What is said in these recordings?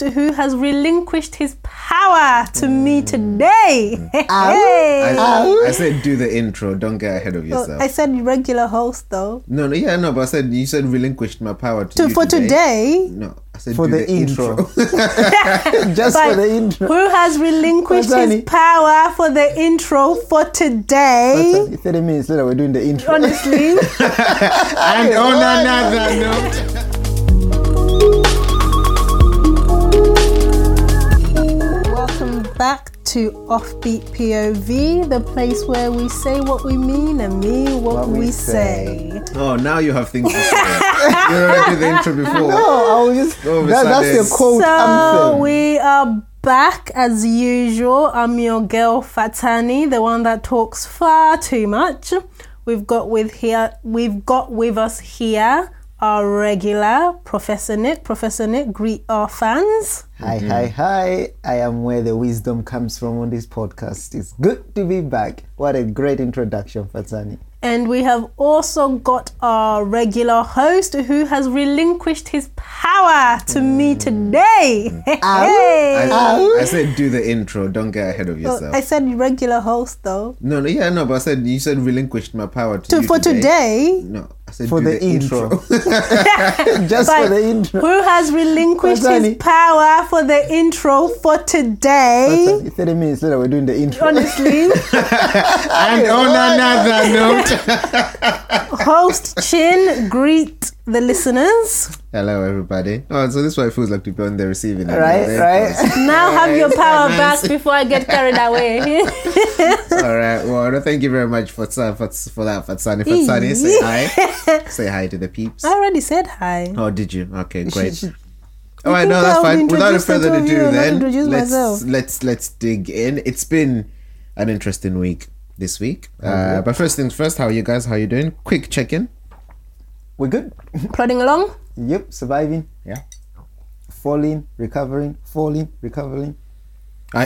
host who has relinquished his power to me today. I said do the intro, don't get ahead of yourself. Well, I said regular host though. No, but I said you said relinquished my power to you for today. No, I said for the intro. Just but for the intro. Who has relinquished his power for the intro for today? 30 minutes later we're doing the intro. Honestly. And on another note. Welcome back to Offbeat POV, the place where we say what we mean and mean what we say. Oh, now you have things to say. You already did the intro before. No, I was just... That's your quote anthem. So we are back as usual. I'm your girl Fatani, the one that talks far too much. We've got with us here... our regular Professor Nick. Professor Nick, greet our fans. Hi. I am where the wisdom comes from on this podcast. It's good to be back. What a great introduction, Fatani. And we have also got our regular host who has relinquished his power to me today. I said do the intro, don't get ahead of yourself. Well, I said regular host though. No, but I said you said relinquished my power to you for today. No. For the intro. Just for the intro. Who has relinquished his power for the intro for today? 30 minutes later, we're doing the intro. Honestly. And on another note. Host Chin, greet the listeners. Hello, everybody. Oh, so this is what it feels like to be on the receiving end. Right. Now have your power back before I get carried away. All right. Well, thank you very much for that, Fatsani. Fatsani, say hi. Say hi to the peeps. I already said hi. Oh, did you? Okay, great. All right, no, that's fine. Without further ado, then let's dig in. It's been an interesting week this week. But first things first. How are you guys? How are you doing? Quick check-in. We're good. Plodding along. Yep, surviving. Yeah. Falling, recovering, falling, recovering.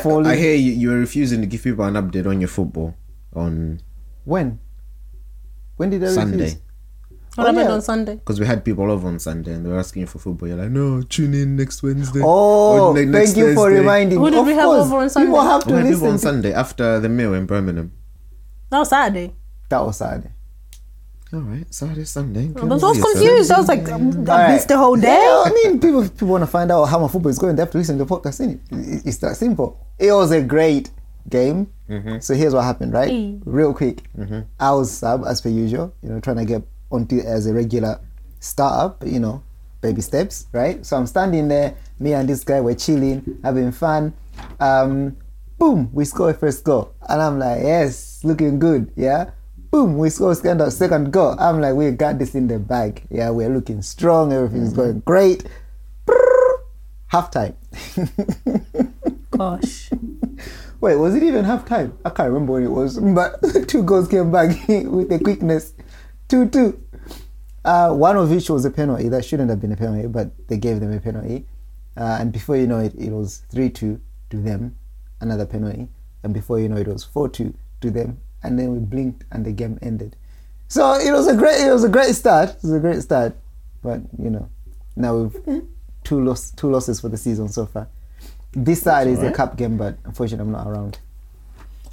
Falling. I hear you were refusing to give people an update on your football on... When did I Sunday. Refuse? What happened on Sunday? Because we had people over on Sunday and they were asking you for football. You're like, no, tune in next Wednesday. Oh, thank you for reminding me. Who did we have over on Sunday? We had people on Sunday after the meal in Birmingham. That was Saturday. All right, Saturday, Sunday. I was all confused. I was like, I missed the whole day. Yeah, I mean, people want to find out how my football is going. They have to listen to the podcast, isn't it? It's that simple. It was a great game. Mm-hmm. So here's what happened, right? Real quick. Mm-hmm. I was sub as per usual, trying to get onto as a regular startup, baby steps, right? So I'm standing there. Me and this guy were chilling, having fun. Boom, we score a first goal. And I'm like, yes, looking good, yeah? Boom, we scored second goal. I'm like, we got this in the bag. Yeah, we're looking strong. Everything's going great. Brrr, halftime. Gosh. Wait, was it even halftime? I can't remember when it was. But 2 goals came back with the quickness. 2-2. One of which was a penalty. That shouldn't have been a penalty, but they gave them a penalty. And before you know it, it was 3-2 to them. Another penalty. And before you know it, it was 4-2 to them. And then we blinked and the game ended. So it was a great start. But now we've two losses for the season so far. This side is a cup game, but unfortunately I'm not around.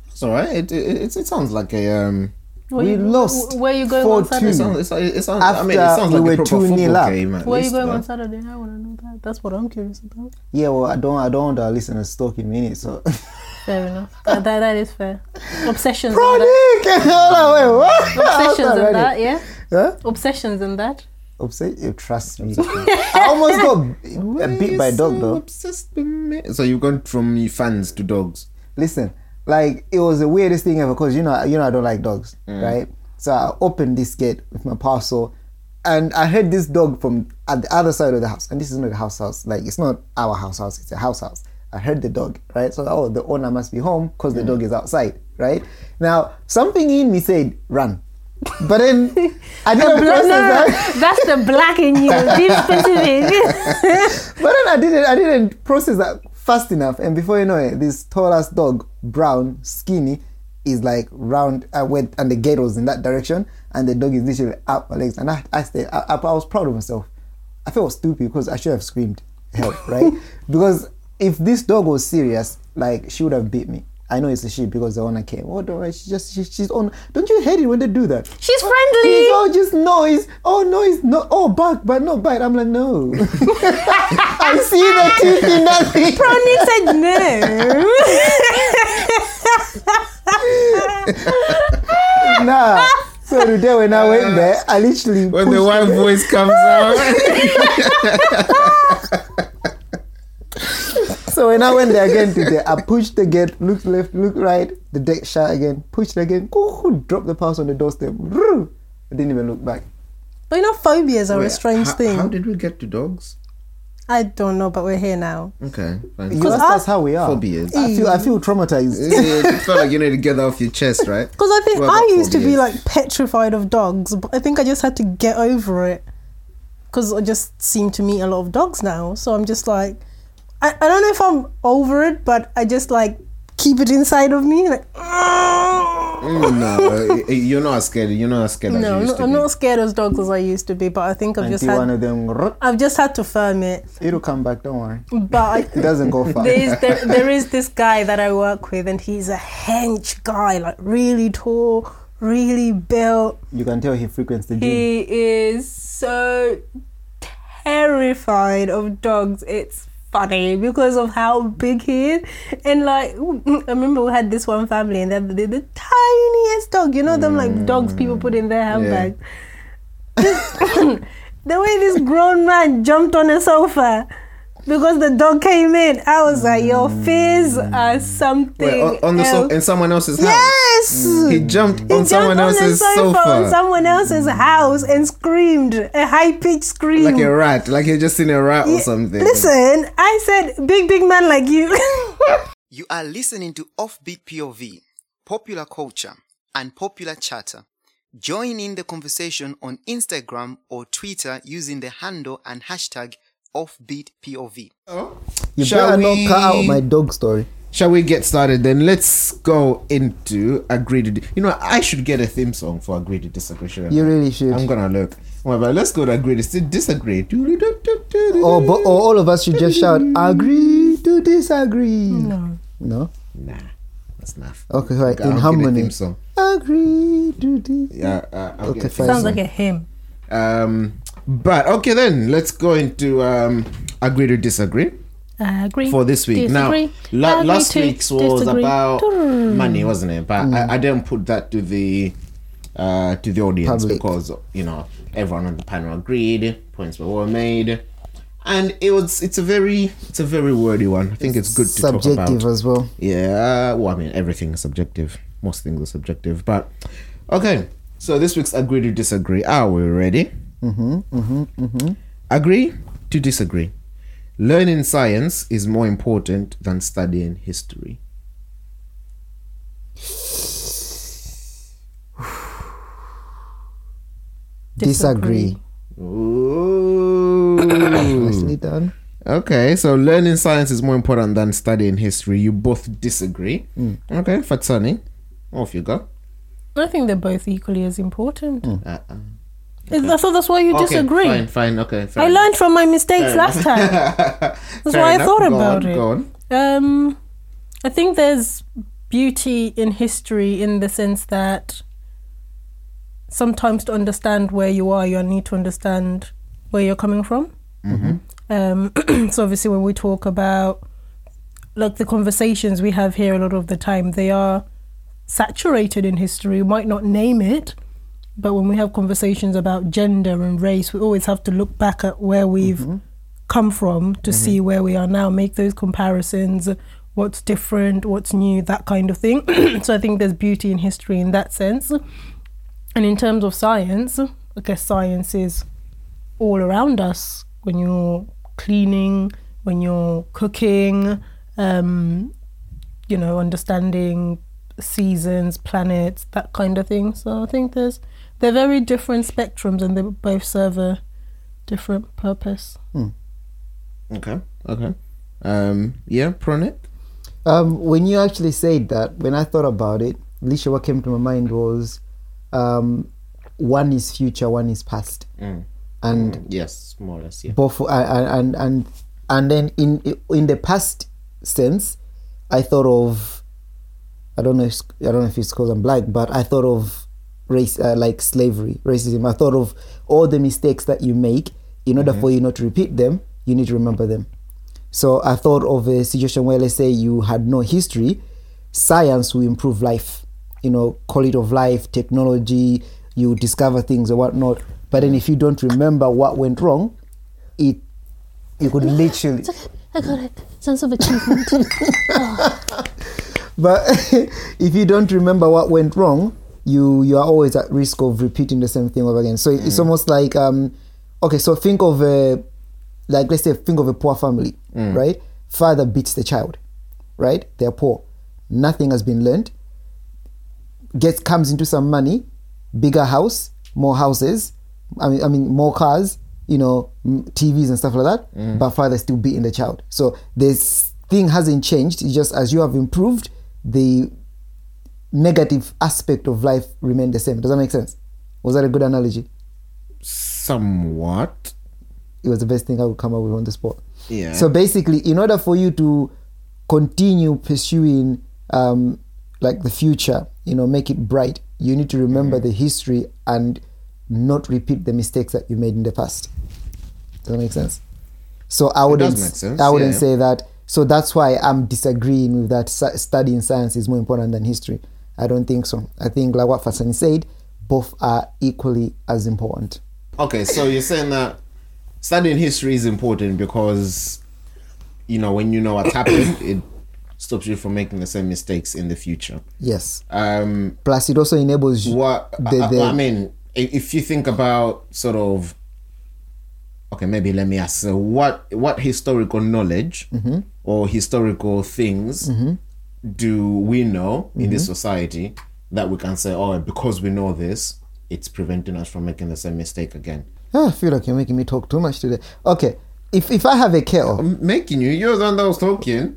It's all right. It sounds like a we lost. Where are you going on Saturday? It sounds after it sounds like we were a proper 2-0 up. Game, where are you going on Saturday? I want to know that. That's what I'm curious about. Yeah, well, I don't want our listeners stalking me, so. Fair enough. That is fair. Obsessions. Chronic. Obsessions and that, yeah. Huh? Obsessions and that. Obsessed. Trust me. I almost got beat by a dog though. Obsessed with me. So you've gone from fans to dogs. Listen, like it was the weirdest thing ever because I don't like dogs, right? So I opened this gate with my parcel, and I heard this dog from at the other side of the house. And this is not the house. Like it's not our house. It's a house. I heard the dog, right? So, the owner must be home because the dog is outside, right? Now, something in me said, run. But then, I didn't process that. That's the black in you. Deep specific. But then I didn't process that fast enough. And before you know it, this tall-ass dog, brown, skinny, is like round. I went, and the gate was in that direction. And the dog is literally up my legs. And I stayed up. I was proud of myself. I felt stupid because I should have screamed. help, right? Because if this dog was serious, like, she would have bit me. I know it's a she because the owner came. Oh, no, she's on. Don't you hate it when they do that? She's friendly. It's all just noise. Oh, noise. No, oh, bark, but not bite. I'm like, no. I see the teeth in nothing. Pranny said no. Nah. So today when I went there, I literally. When the white voice comes out. So when I went there again today, I pushed the gate, looked left, looked right, the deck shut again, pushed again, dropped the parcel on the doorstep. I didn't even look back. But you know, phobias are a strange thing. How did we get to dogs? I don't know, but we're here now. Okay. Fine. You asked us how we are. Phobias. I feel traumatized. It felt like you needed to get that off your chest, right? Because I think I used to be like petrified of dogs, but I think I just had to get over it. Because I just seem to meet a lot of dogs now. So I'm just like... I don't know if I'm over it, but I just like keep it inside of me. Like, no, you're not scared. You're not scared. No, as you used to be. I'm not scared as dogs as I used to be, but I think I've just had to firm it. It'll come back. Don't worry. But it doesn't go far. There is this guy that I work with, and he's a hench guy, like really tall, really built. You can tell he frequents the gym. He is so terrified of dogs. It's funny because of how big he is, and like I remember we had this one family and they had the tiniest dog, you know, them like dogs people put in their handbags. Yeah. The way this grown man jumped on a sofa because the dog came in, I was like, your fears are something. Wait, on the sofa in someone else's house? Yes! He jumped on someone else's sofa. On someone else's house and screamed, a high-pitched scream. Like a rat, like he just seen a rat or something. Listen, I said, big man like you. You are listening to Offbeat POV, popular culture and popular chatter. Join in the conversation on Instagram or Twitter using the handle and hashtag Offbeat POV. Oh. You better not cut out my dog story. Shall we get started then? Let's go into Agree to You know, I should get a theme song for Agree to Disagree. You really should. I'm gonna look. Well, but let's go to Agree to Disagree. But all of us should just shout Agree to Disagree. No. Nah, that's enough. Okay, right. In harmony. Song. Agree to Disagree. Yeah. Okay. Sounds like a hymn. But okay then, let's go into Agree to Disagree. Agree for this week. Disagree, now, last week's was about money, wasn't it? But I didn't put that to the audience public, because you know everyone on the panel agreed. Points were well made, and it's a very wordy one. I think it's good to talk about. Subjective as well. Yeah. Well, I mean, everything is subjective. Most things are subjective. But okay, so this week's Agree to Disagree. Are we ready? Agree to disagree. Learning science is more important than studying history. Disagree. Nicely done. Okay, so learning science is more important than studying history. You both disagree. Okay, Fatsani, off you go. I think they're both equally as important. Okay. So that's why you disagree. Fine, okay. I learned from my mistakes last time. That's why I thought about it. Go on. I think there's beauty in history in the sense that sometimes to understand where you are, you need to understand where you're coming from. So obviously when we talk about like the conversations we have here a lot of the time, they are saturated in history. You might not name it, but when we have conversations about gender and race, we always have to look back at where we've come from to see where we are now, make those comparisons, what's different, what's new, that kind of thing. So I think there's beauty in history in that sense. And in terms of science, I guess science is all around us when you're cleaning, when you're cooking, you know, understanding seasons, planets, that kind of thing. So I think they're very different spectrums and they both serve a different purpose. Okay. Yeah, Pranit? When you actually said that, when I thought about it, literally what came to my mind was one is future, one is past. And yes, more or less, yeah. Both, and And then in the past sense, I thought of, I don't know if it's because I'm black, but I thought of race, like slavery, racism. I thought of all the mistakes that you make in order for you not to repeat them. You need to remember them. So I thought of a situation where, let's say, you had no history. Science will improve life, quality of life, technology. You discover things or whatnot. But then if you don't remember what went wrong, you could literally. I got it. Sense of achievement. But if you don't remember what went wrong, you are always at risk of repeating the same thing over again. So it's almost like okay. So think of a, let's say, think of a poor family, right? Father beats the child, right? They're poor. Nothing has been learned. Comes into some money, bigger house, more houses. I mean, more cars. TVs and stuff like that. But father's still beating the child. So this thing hasn't changed. It's just as you have improved, the negative aspect of life remained the same. Does that make sense? Was that a good analogy? Somewhat. It was the best thing I would come up with on the spot. Yeah. So basically, in order for you to continue pursuing the future, make it bright, you need to remember the history and not repeat the mistakes that you made in the past. Does that make sense? So I wouldn't say that. So that's why I'm disagreeing with that. Studying science is more important than history. I don't think so. I think, like what Fasani said, both are equally as important. Okay, so you're saying that studying history is important because, when you know what's happened, it stops you from making the same mistakes in the future. Yes. Plus, it also enables you. If you think about what historical knowledge or historical things do we know in this society that we can say, because we know this, it's preventing us from making the same mistake again? I feel like you're making me talk too much today. Okay, if I have a KO. I'm making you. You're the one that was talking.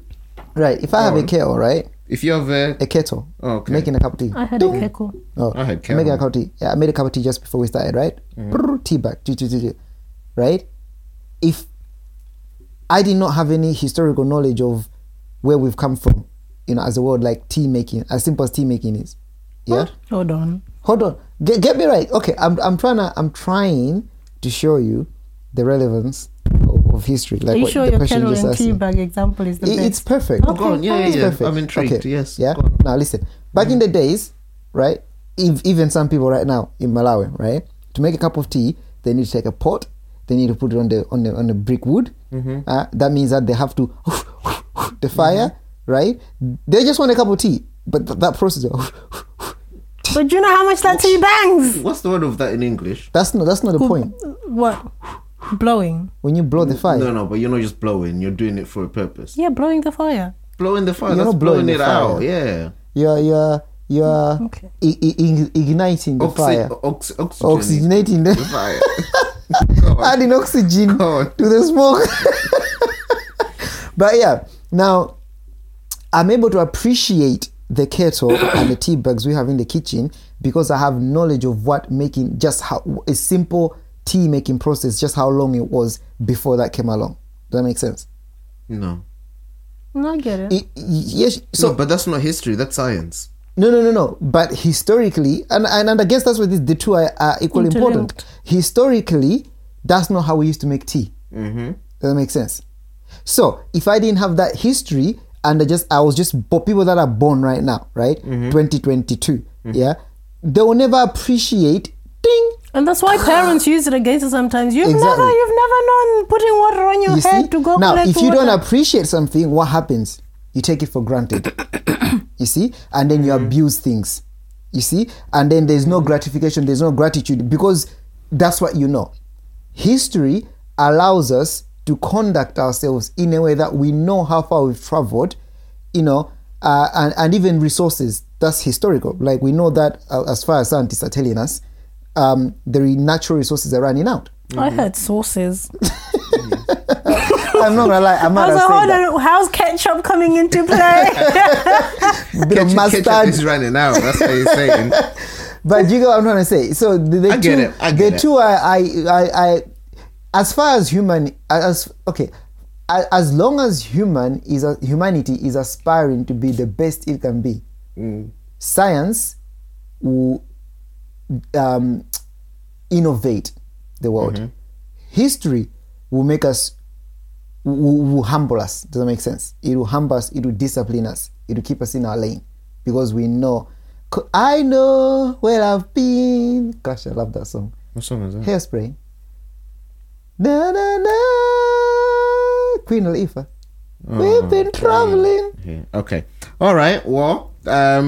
Right, if I have a KO, right? If you have a kettle, making a cup of tea. I had a kettle. Oh, I had kettle. Making a cup of tea. Yeah, I made a cup of tea just before we started, right? Brrr, tea bag, right? If I did not have any historical knowledge of where we've come from, as a world, like tea making, as simple as tea making is, yeah. Hold on. Get me right. Okay, I'm trying to show you the relevance of history. Like, are you sure your kettle and tea bag example is the best? It's perfect. Okay. Go on. Yeah. Perfect. I'm intrigued. Okay. Yes. Yeah. Now listen. Back in the days, right? Even some people right now in Malawi, right? To make a cup of tea, they need to take a pot. They need to put it on the brick wood. That means that they have to the fire, right? They just want a cup of tea, but that process. But do you know how much that tea bangs? What's the word of that in English? That's not the point. What? Blowing. When you blow the fire. No, but you're not just blowing. You're doing it for a purpose. Yeah, blowing the fire. You're not blowing it out. Yeah. You're okay. Igniting the fire. Oxygenating the fire. Adding oxygen to the smoke. But yeah, now I'm able to appreciate the kettle and the tea bags we have in the kitchen because I have knowledge of what making, just how a simple tea making process, just how long it was before that came along. Does that make sense? No, I get it. Yes. So, no, but that's not history. That's science. No. But historically, and I guess that's where the two are equally important. Historically, that's not how we used to make tea. Does that make sense? So if I didn't have that history, and people that are born right now, right? 2022, yeah, they will never appreciate. Ding. And that's why parents use it against us sometimes. You've never known putting water on your head to go. Now, if you don't appreciate something, what happens? You take it for granted. You see, and then you abuse things. You see, and then there's no gratification, there's no gratitude because that's what you know. History allows us to conduct ourselves in a way that we know how far we've traveled, and even resources. That's historical. Like, we know that as far as scientists are telling us, the natural resources are running out. I heard sources. I'm not gonna lie. I'm not gonna say that. How's ketchup coming into play? Ketchup is running out. That's what you're saying. But you know what I'm trying to say. So the two are. As far as human, as okay, as long as humanity is aspiring to be the best it can be, science will innovate the world. Mm-hmm. History will make us, will humble us. Does that make sense? It will humble us, it will discipline us, it will keep us in our lane, because we know, I know where I've been. Gosh, I love that song. What song is that? Hairspray. Na na na. Queen Alifa. Oh, we've been traveling. Yeah. Okay. All right. Well, I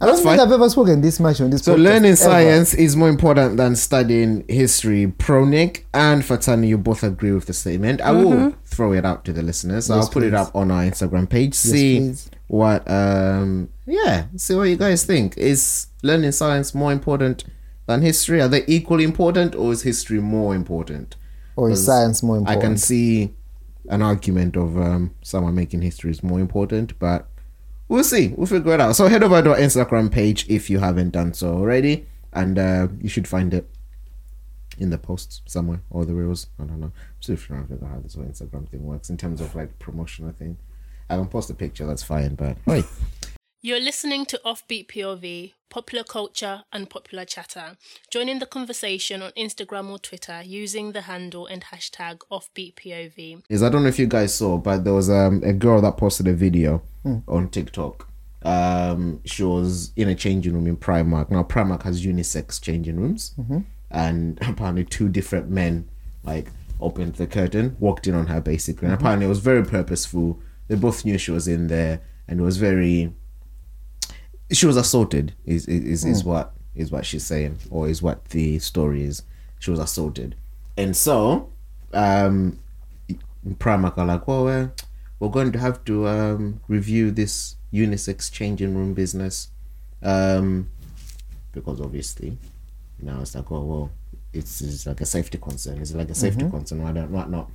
don't think I've ever spoken this much on this. So, learning science is more important than studying history. Pronik and Fatani, you both agree with the statement. I will throw it out to the listeners. Yes, I'll put it up on our Instagram page. Yes, see what, see what you guys think. Is learning science more important than history? Are they equally important, or is history more important? Or is science more important? I can see an argument of someone making history is more important, but we'll see. We'll figure it out. So head over to our Instagram page if you haven't done so already. And you should find it in the posts somewhere, or the reels. I don't know. I'm still trying to figure out how this whole Instagram thing works in terms of like promotional thing. I can post a picture, that's fine, but hey. You're listening to Offbeat POV, popular culture and popular chatter. Joining the conversation on Instagram or Twitter using the handle and hashtag #OffbeatPOV. I don't know if you guys saw, but there was a girl that posted a video on TikTok. She was in a changing room in Primark. Now, Primark has unisex changing rooms. Mm-hmm. And apparently two different men like opened the curtain, walked in on her basically. And apparently it was very purposeful. They both knew she was in there, and it was very... She was assaulted is what she's saying, or is what the story is. She was assaulted, and so Primark are like, well, we're going to have to review this unisex changing room business, because obviously now it's like, oh well, it's like a safety concern. Is it like a safety concern? Why not? Now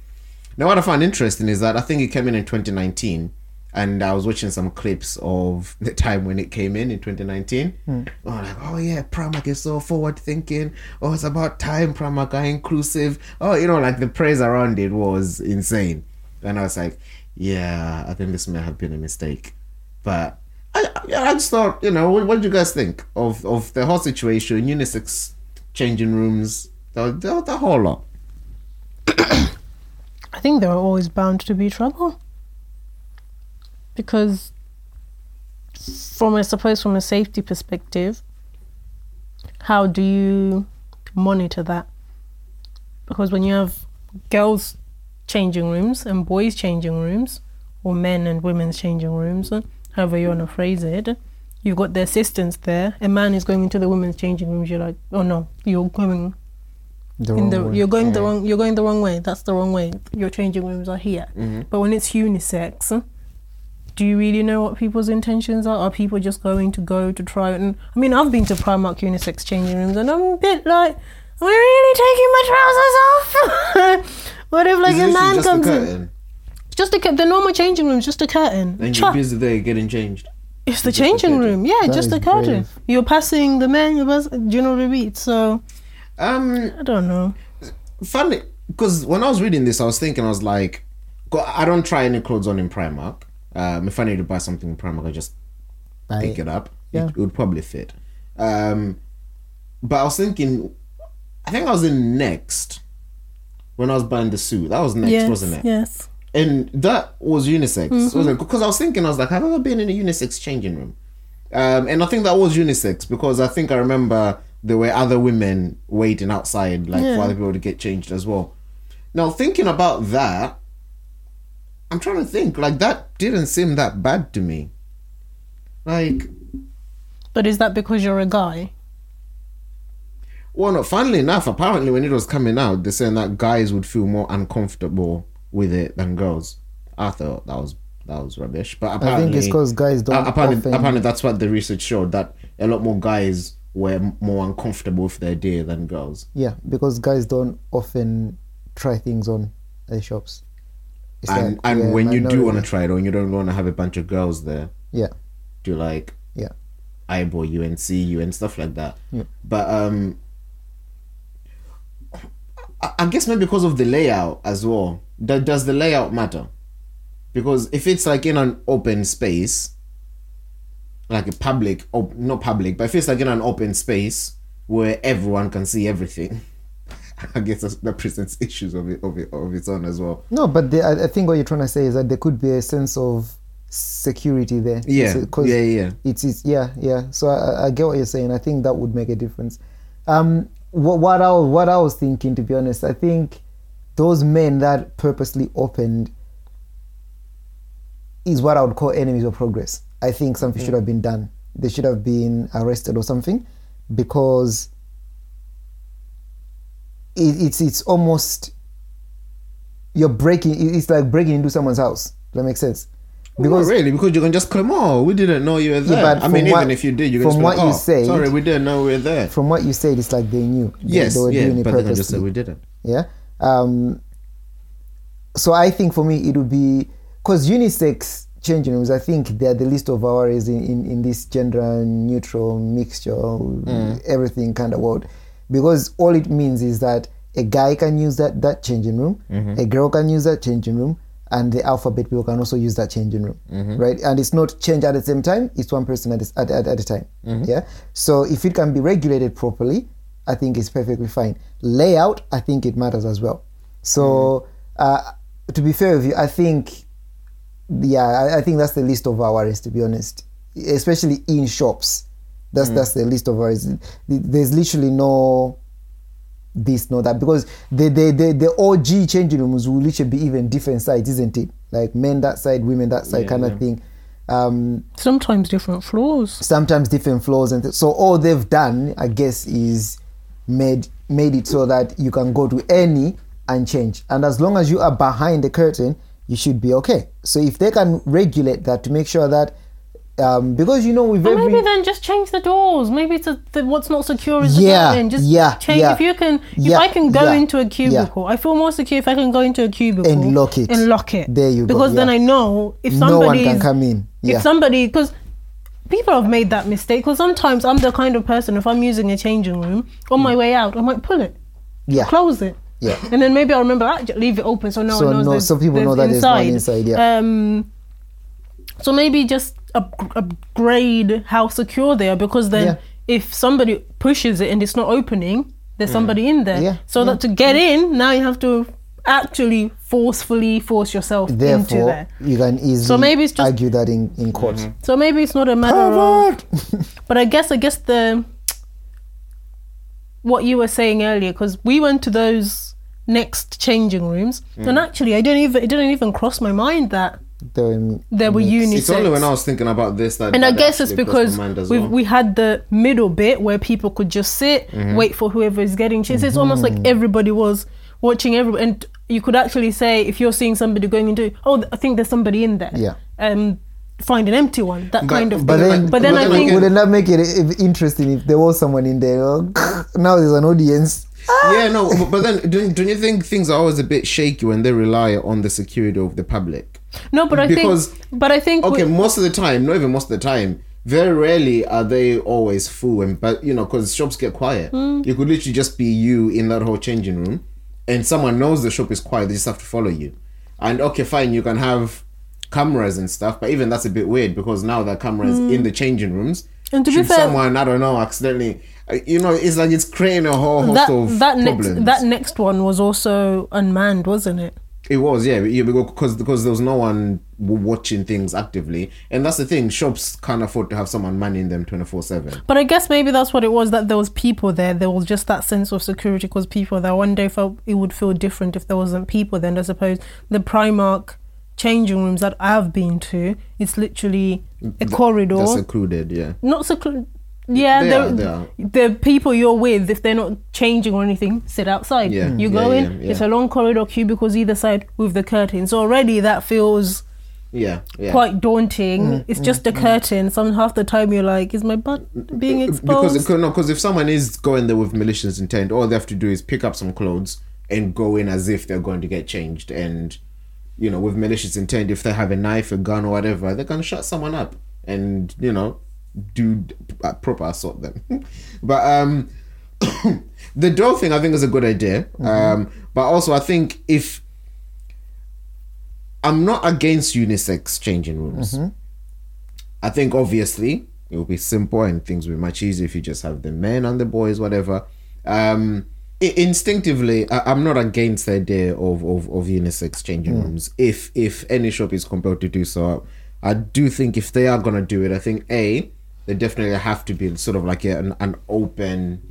what I found interesting is that I think it came in 2019. And I was watching some clips of the time when it came in 2019. Oh, like, oh yeah, Primark is so forward thinking. Oh, it's about time Primark are inclusive. Oh, you know, like the praise around it was insane. And I was like, yeah, I think this may have been a mistake. But I just thought, you know, what do you guys think of the whole situation, unisex changing rooms, the whole lot? I think there are always bound to be trouble. Because from a safety perspective, how do you monitor that? Because when you have girls changing rooms and boys changing rooms, or men and women's changing rooms, however you want to phrase it, you've got the assistants there. A man is going into the women's changing rooms. You're like, oh no, you're going the wrong way. That's the wrong way. Your changing rooms are here. Mm-hmm. But when it's unisex, do you really know what people's intentions are? Are people just going to go to try and... I mean, I've been to Primark unisex changing rooms and I'm a bit like, am I really taking my trousers off? What if like a man comes in? Just the normal changing room, just a curtain. And you're busy there getting changed. It's the changing room. Yeah, just a curtain. Brave. You're passing the man, do you know what I mean? So, I don't know. Funny, because when I was reading this, I was thinking, I was like, I don't try any clothes on in Primark. If I need to buy something in Primark, I just pick it up. Yeah. It would probably fit. But I was thinking, I think I was in Next when I was buying the suit. That was Next, wasn't it? Yes. And that was unisex. Mm-hmm. Because I was thinking, I was like, have I ever been in a unisex changing room? And I think that was unisex, because I think I remember there were other women waiting outside, like for other people to get changed as well. Now, thinking about that, I'm trying to think, like, that didn't seem that bad to me. Like... But is that because you're a guy? Well, no, funnily enough, apparently when it was coming out, they're saying that guys would feel more uncomfortable with it than girls. I thought that was rubbish. But apparently... I think it's because guys don't... Apparently that's what the research showed, that a lot more guys were more uncomfortable with their day than girls. Yeah, because guys don't often try things on at shops. It's and when you do want to try it on, you don't want to have a bunch of girls there to like eyeball you and see you and stuff like that. Yeah. But I guess maybe because of the layout as well, Does the layout matter? Because if it's like in an open space, like a public, not public, but if it's like in an open space where everyone can see everything, I guess that presents issues of its own as well. No, but I think what you're trying to say is that there could be a sense of security there. Yeah, cause yeah. It is. So I get what you're saying. I think that would make a difference. What I was thinking, to be honest, I think those men that purposely opened is what I would call enemies of progress. I think something should have been done. They should have been arrested or something, because it's almost it's like breaking into someone's house. Does that make sense? Because not really, because you can just claim, oh, we didn't know you were there. Yeah, I mean, even if you did, you can just claim, sorry, we didn't know we were there. From what you said, it's like they knew. Yes, they were doing it but they can just say we didn't. Yeah. So I think for me, it would be, because unisex changing rooms, I think they're the least of ours in this gender neutral mixture, everything kind of world. Because all it means is that a guy can use that changing room, a girl can use that changing room, and the alphabet people can also use that changing room, right? And it's not change at the same time, it's one person at a time, yeah? So if it can be regulated properly, I think it's perfectly fine. Layout, I think it matters as well. So to be fair with you, I think, I think that's the least of our worries, to be honest, especially in shops. That's the least of worries. There's literally no this, no that, because the OG changing rooms will literally be even different sides, isn't it? Like men that side, women that side, kind of thing. Sometimes different floors. So all they've done, I guess, is made it so that you can go to any and change. And as long as you are behind the curtain, you should be okay. So if they can regulate that to make sure that, because maybe then just change the doors. Maybe it's what's not secure is the curtain. Just change. If you can, if I can go into a cubicle, I feel more secure if I can go into a cubicle and lock it. There you go. Because then I know if somebody, no one can come in. Yeah. If somebody, because people have made that mistake. Because sometimes I'm the kind of person, if I'm using a changing room on my way out, I might pull it, close it, and then maybe I remember leave it open so no one knows. So people know that inside. There's one inside. Yeah. So maybe just upgrade how secure they are, because then if somebody pushes it and it's not opening, there's somebody in there. That to get in, now you have to actually force yourself into there. You can easily argue that in court. So maybe it's not a matter of... But I guess what you were saying earlier, because we went to those Next changing rooms, and actually it didn't even cross my mind that there were unisex. It's only when I was thinking about this that I guess it's because we had the middle bit where people could just sit, wait for whoever is getting changed. It's almost like everybody was watching everybody, and you could actually say, if you're seeing somebody going into, oh, I think there's somebody in there. Yeah. Find an empty one, that kind of thing. But then I think, wouldn't that make it interesting if there was someone in there? Now there's an audience. But then don't you think things are always a bit shaky when they rely on the security of the public? No, but I think okay, most of the time, not even most of the time, very rarely are they always full, but because shops get quiet, it could literally just be you in that whole changing room, and someone knows the shop is quiet, they just have to follow you. And okay, fine, you can have cameras and stuff, but even that's a bit weird, because now there are cameras in the changing rooms. And to be fair, someone, I don't know, accidentally, it's like it's creating a whole host of problems. That next one was also unmanned, wasn't it? It was, because there was no one watching things actively. And that's the thing, shops can't afford to have someone manning them 24/7. But I guess maybe that's what it was, that there was people there. There was just that sense of security because people there. One day it would feel different if there wasn't people then, I suppose. The Primark changing rooms that I've been to, it's literally a corridor. They're secluded, yeah. Not secluded. Yeah, the people you're with, if they're not changing or anything, sit outside. Yeah, you go in, it's a long corridor, cubicles either side with the curtains. So already that feels quite daunting. It's just a curtain. Some half the time you're like, is my butt being exposed? Because if someone is going there with malicious intent, all they have to do is pick up some clothes and go in as if they're going to get changed. And, with malicious intent, if they have a knife, a gun or whatever, they can shut someone up and, do proper assault them. But the door thing I think is a good idea, but also I think if I'm not against unisex changing rooms. Mm-hmm. I think obviously it will be simple and things will be much easier if you just have the men and the boys, whatever. Instinctively, I'm not against the idea of unisex changing rooms. If any shop is compelled to do so, I do think if they are going to do it, I think A, they definitely have to be sort of like an open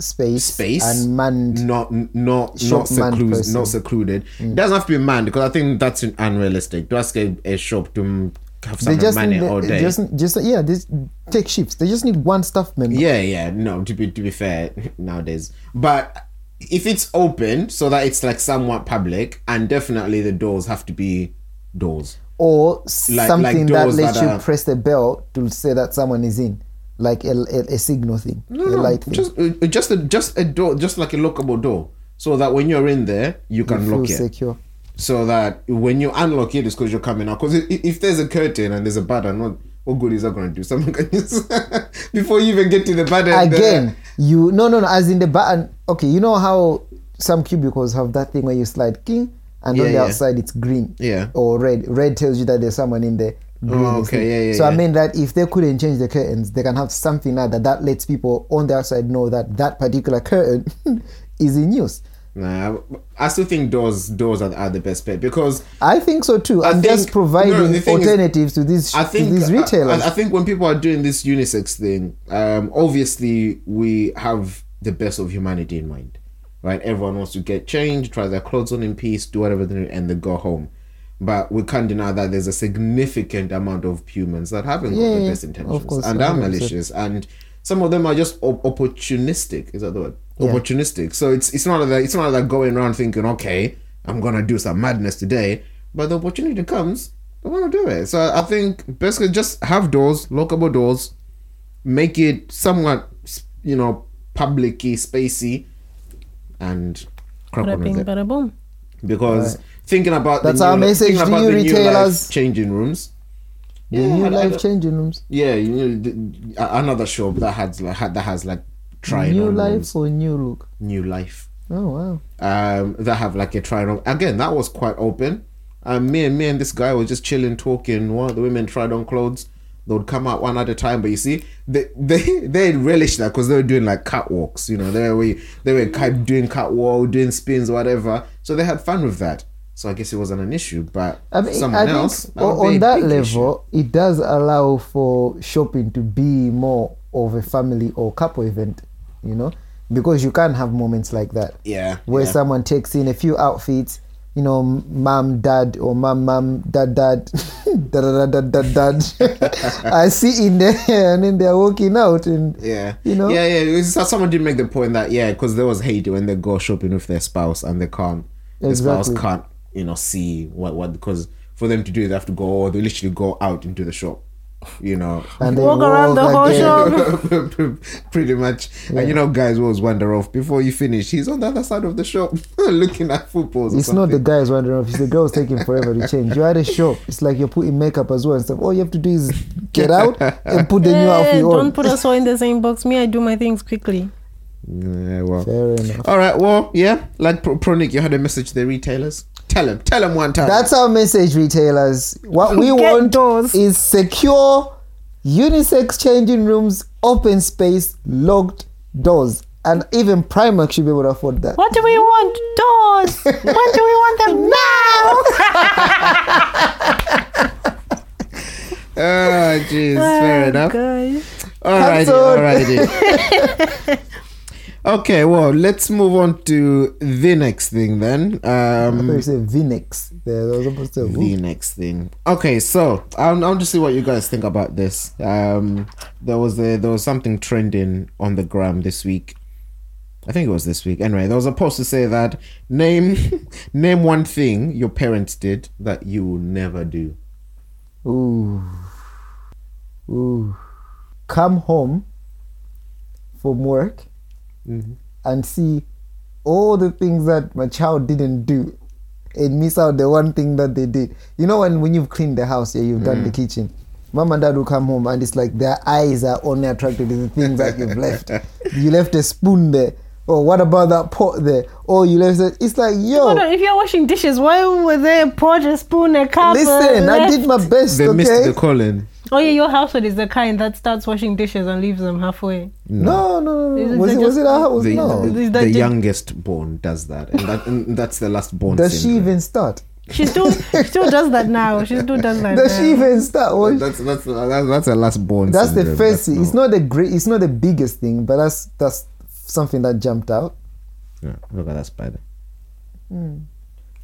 space and manned, not secluded. It doesn't have to be manned, because I think that's unrealistic to ask a shop to have someone man it all day. They take shifts. They just need one staff member. No, to be fair nowadays, but if it's open so that it's like somewhat public, and definitely the doors have to be doors or something that lets you press the bell to say that someone is in. Like a signal thing, light thing. Just a door, just like a lockable door, so that when you're in there, you can lock it. Secure. So that when you unlock it, it's because you're coming out. Because if there's a curtain and there's a button, what good is that going to do? Something like this before you even get to the button again. As in the button. Okay, you know how some cubicles have that thing where you slide king, and on the outside it's green, or red. Red tells you that there's someone in there. I mean that if they couldn't change the curtains, they can have something now that lets people on the outside know that particular curtain is in use. Nah, I still think doors are the best bet, because I think so too. I'm just providing alternatives to these retailers. I think when people are doing this unisex thing, obviously we have the best of humanity in mind, right? Everyone wants to get changed, try their clothes on in peace, do whatever they do, and then go home. But we can't deny that there's a significant amount of humans that haven't got the best intentions, and are malicious, and some of them are just opportunistic. Is that the word? Yeah. Opportunistic. So it's not like going around thinking, okay, I'm gonna do some madness today, but the opportunity comes, they want to do it. So I think basically just have doors, lockable doors, make it somewhat, public-y, spacey, and crack on with it. Because thinking about that's our message to you, retailers. Changing rooms, changing rooms. Yeah, another shop that has try new life rooms. Or new look. New life. Oh wow. That have like a try on. Again, that was quite open. Me and this guy were just chilling, talking. One of the women tried on clothes. They would come out one at a time, but you see, they relished that because they were doing like catwalks, they were doing catwalk, doing spins, whatever. So they had fun with that. So I guess it wasn't an issue, but someone else, on that level, it does allow for shopping to be more of a family or couple event, because you can have moments like that. Yeah, where someone takes in a few outfits. Mom, dad, or mom, dad, dad. I see in there, and then they're walking out, and Someone did make the point that because there was hate when they go shopping with their spouse and they can't. The spouse can't, see what because for them to do it, they have to go. Or they literally go out into the shop, and they walk around the whole shop pretty much. And guys always wander off before you finish. He's on the other side of the shop looking at footballs. It's not the guys wandering off, it's the girls taking forever to change. You're at a shop, it's like you're putting makeup as well and stuff. All you have to do is get out and put the new outfit on. Don't put us all in the same box. Me, I do my things quickly. Yeah, well, fair enough. All right, well, like Pronik, you had a message to the retailers. Tell them one time. That's our message, retailers. What we want is secure, unisex changing rooms, open space, locked doors. And even Primark should be able to afford that. What do we want? Doors! What do we want them now? Oh, jeez. Fair enough. Alrighty. Okay, well, let's move on to the next thing then. I said the next. The next thing. Okay, so I'll just see what you guys think about this. There was something trending on the gram this week. I think it was this week. Anyway, there was a post to say that name one thing your parents did that you will never do. Ooh. Come home from work. Mm-hmm. And see all the things that my child didn't do and miss out the one thing that they did. When you've cleaned the house, you've done the kitchen, mom and dad will come home and it's like their eyes are only attracted to the things that you've left. You left a spoon there, oh, what about that pot there? Oh, you left it. It's like, yo. Hold on, if you're washing dishes, why were there a pot, a spoon, a cup? Listen, I did my best. They missed the calling. Oh yeah, your household is the kind that starts washing dishes and leaves them halfway. No. Was it our house? The youngest born does that, and that's the last born. Does she even start? She still does that now. She still does that. Does she even start? Well, that's the last born. That's syndrome. The first. That's it's not the great. It's not the biggest thing, but that's something that jumped out. Yeah, look at that spider. Mm.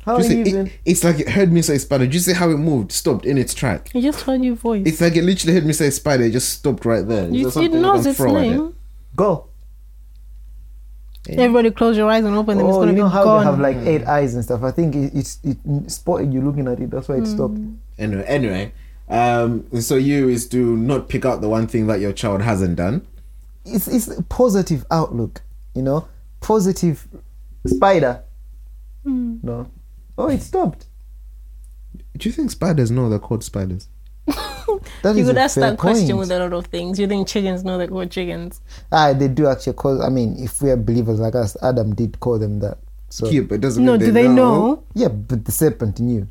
How you even? It's like it heard me say spider. Did you see how it moved? Stopped in its track. It just found your voice. It's like it literally heard me say spider. It just stopped right there. It knows its name. Go. Yeah. Everybody close your eyes and open them. It's going to be gone. You know how they have like 8 eyes and stuff. I think it spotted you looking at it. That's why it stopped. Anyway. So you is to not pick out the one thing that your child hasn't done. It's a positive outlook. You know? Positive spider. Mm. No. Oh, it stopped. Do you think spiders know they're called spiders? You could ask that question with a lot of things. You think chickens know they're called chickens? They do actually call. I mean, if we are believers like us, Adam did call them that. So yeah, but doesn't mean they know? Yeah, but the serpent knew.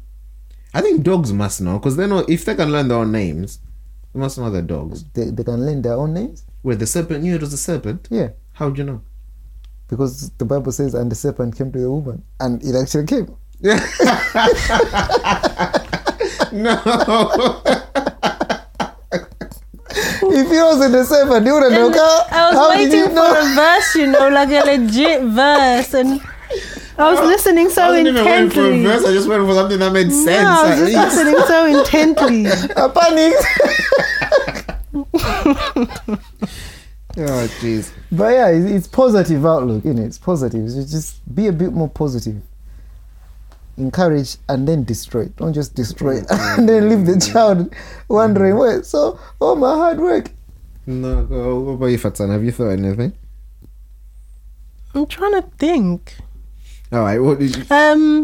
I think dogs must know because they know if they can learn their own names, they must know their dogs. They can learn their own names. Well, the serpent knew it was a serpent. Yeah. How do you know? Because the Bible says, and the serpent came to the woman, and it actually came. No. If he was in the serpent, he would have known. I was waiting for a verse, like a legit verse, and I was listening so intently. I wasn't even waiting for a verse. I just waited for something that made sense. I was just listening so intently. I panicked. Oh jeez. But yeah, it's positive outlook, isn't it? It's positive. So just be a bit more positive. Encourage and then destroy. Don't just destroy it and then leave the child wondering where. So all my hard work. No, what about you, Fatsan? Have you thought anything? I'm trying to think. All right, what did you? I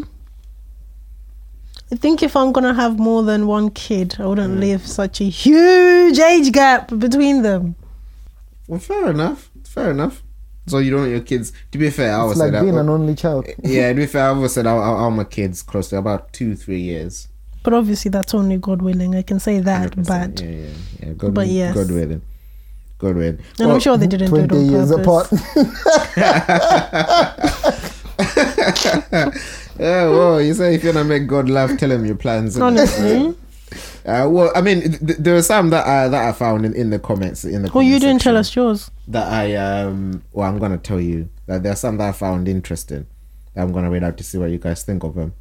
think if I'm gonna have more than one kid, I wouldn't leave such a huge age gap between them. Well, fair enough. So you don't want your kids. To be fair, I would say that. It's like being an only child. Yeah, to be fair, I would say that I'll my kids close to about 2-3 years. But obviously, that's only God willing. I can say that, 100%. But yeah. God willing. And well, I'm sure they didn't do it on purpose. 20 years apart. Yeah, well, you say if you're gonna make God laugh, tell him your plans. Honestly. Well, I mean, there were some that I found in the comments. You didn't tell us yours. That I well, I'm gonna tell you that there are some that I found interesting. I'm gonna read out to see what you guys think of them.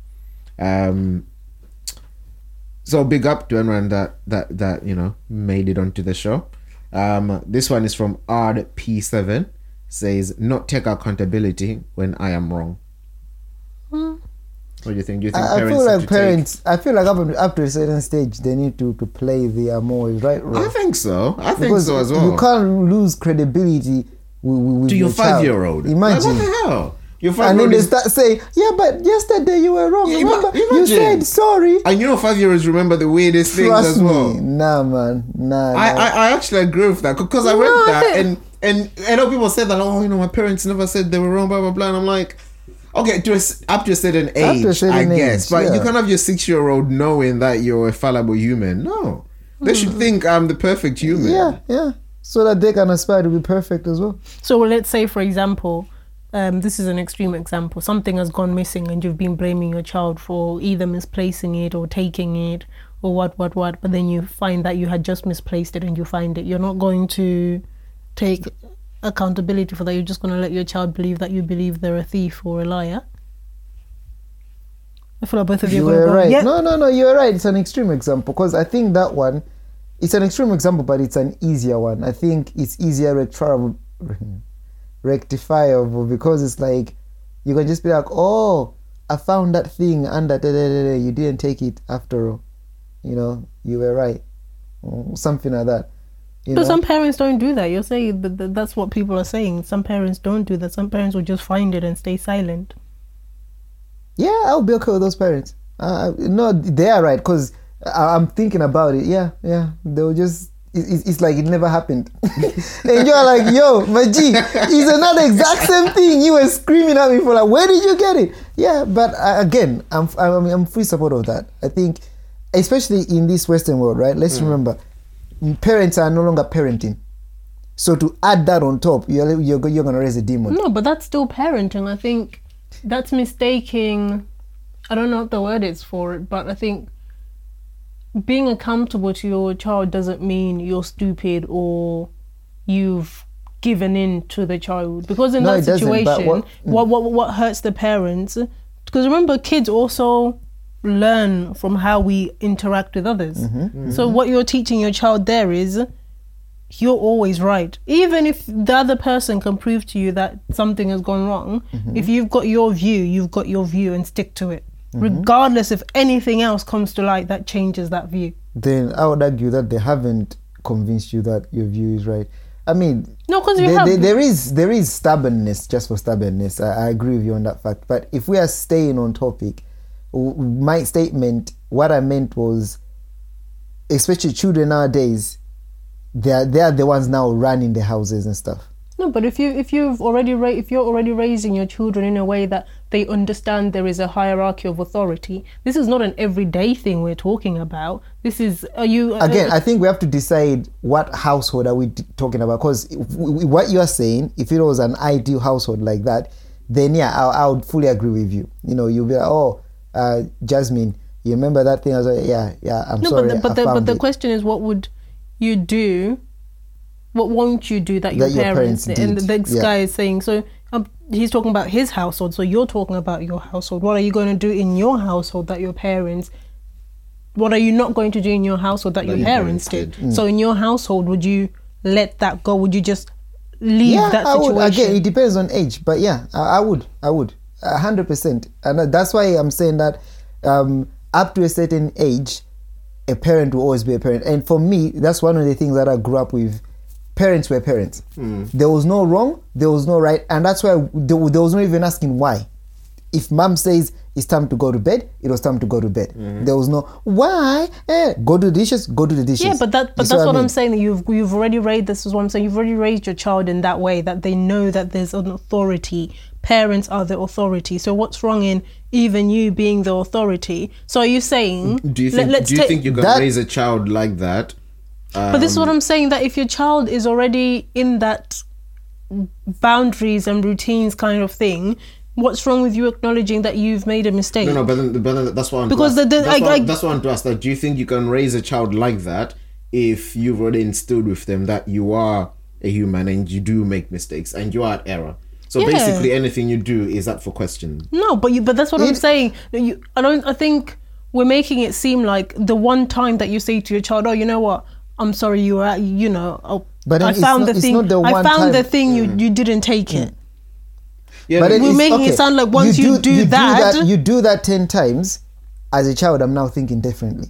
So big up to anyone that made it onto the show. This one is from RP7. Says not take accountability when I am wrong. What do you think? Do you think parents? I feel like up to a certain stage, they need to play the always right role. I think so. I think so as well. You can't lose credibility with your child. To your 5-year-old. Imagine. Like, what the hell? And then they start saying, yeah, but yesterday you were wrong. Yeah, remember, you said sorry. And 5-year-olds remember the weirdest things as well. Me. Nah, man. Nah. I actually agree with that because I read that and I know people said that, my parents never said they were wrong, blah, blah, blah. And I'm like, okay, up to a certain age, I guess. But you can't have your 6-year-old knowing that you're a fallible human. No. They should think I'm the perfect human. Yeah. So that they can aspire to be perfect as well. So let's say, for example, this is an extreme example. Something has gone missing and you've been blaming your child for either misplacing it or taking it or what. But then you find that you had just misplaced it and you find it. You're not going to take accountability for that. You're just going to let your child believe that you believe they're a thief or a liar. I feel like both of you are going right. Yeah. No, you're right. It's an extreme example because I think that one, it's an extreme example, but it's an easier one. I think it's easier rectifiable because it's like you can just be like, oh, I found that thing under you didn't take it after all. You were right. Or something like that. But some parents don't do that. You're saying that that's what people are saying. Some parents don't do that. Some parents will just find it and stay silent. Yeah, I'll be okay with those parents. No, they are right because I'm thinking about it. Yeah. They'll just It's like it never happened. And you're like, yo, my G, it's another exact same thing. You were screaming at me for like, where did you get it? Yeah, but again, I'm full support of that. I think, especially in this Western world, right? Let's remember, parents are no longer parenting. So to add that on top, you're gonna raise a demon. No, but that's still parenting. I think that's mistaking. I don't know what the word is for it, but I think being accountable to your child doesn't mean you're stupid or you've given in to the child. Because in that situation, what hurts the parents? Because remember, kids also learn from how we interact with others. Mm-hmm. Mm-hmm. So what you're teaching your child there is, you're always right. Even if the other person can prove to you that something has gone wrong, mm-hmm. if you've got your view and stick to it. Mm-hmm. Regardless if anything else comes to light that changes that view. Then I would argue that they haven't convinced you that your view is right. I mean, no, because there is stubbornness just for stubbornness. I agree with you on that fact. But if we are staying on topic, my statement, what I meant was, especially children nowadays, They are the ones now running the houses and stuff. No, but if you're already raising your children in a way that they understand there is a hierarchy of authority, this is not an everyday thing we're talking about. This is again. I think we have to decide what household are we talking about, because what you are saying, if it was an ideal household like that, then yeah, I would fully agree with you. You know, you'll be like, Jasmine, you remember that thing? I was like, yeah. I'm sorry. But the question is, what would you do, what won't you do that your parents did? And the guy is saying, so he's talking about his household, so you're talking about your household. What are you going to do in your household that your parents, what are you not going to do in your household that your parents did? Mm. So in your household, would you let that go? Would you just leave that situation? I would. Again, it depends on age, but yeah, I would, 100%. And that's why I'm saying that up to a certain age, a parent will always be a parent. And for me, that's one of the things that I grew up with. Parents were parents. Mm. There was no wrong, there was no right, and that's why there was no even asking why. If mom says it's time to go to bed, it was time to go to bed. Mm. There was no why. Go do the dishes. Go do the dishes. Yeah, but that's what I'm saying. That you've already raised. This is what I'm saying. You've already raised your child in that way, that they know that there's an authority. Parents are the authority. So what's wrong in even you being the authority? So are you saying? Do you think you can raise a child like that? But this is what I'm saying. That if your child is already in that boundaries and routines kind of thing, what's wrong with you acknowledging that you've made a mistake? No, but then that's what I'm because to ask. That's what I'm to ask. That do you think you can raise a child like that if you've already instilled with them that you are a human and you do make mistakes and you are at error? So basically, anything you do is up for question. No, but that's what I'm saying. I think we're making it seem like the one time that you say to your child, "Oh, you know what? I'm sorry, you are. You know, I found the thing. You didn't take it." Yeah, but we're making it sound like once you do that, you do that 10 times. As a child, I'm now thinking differently,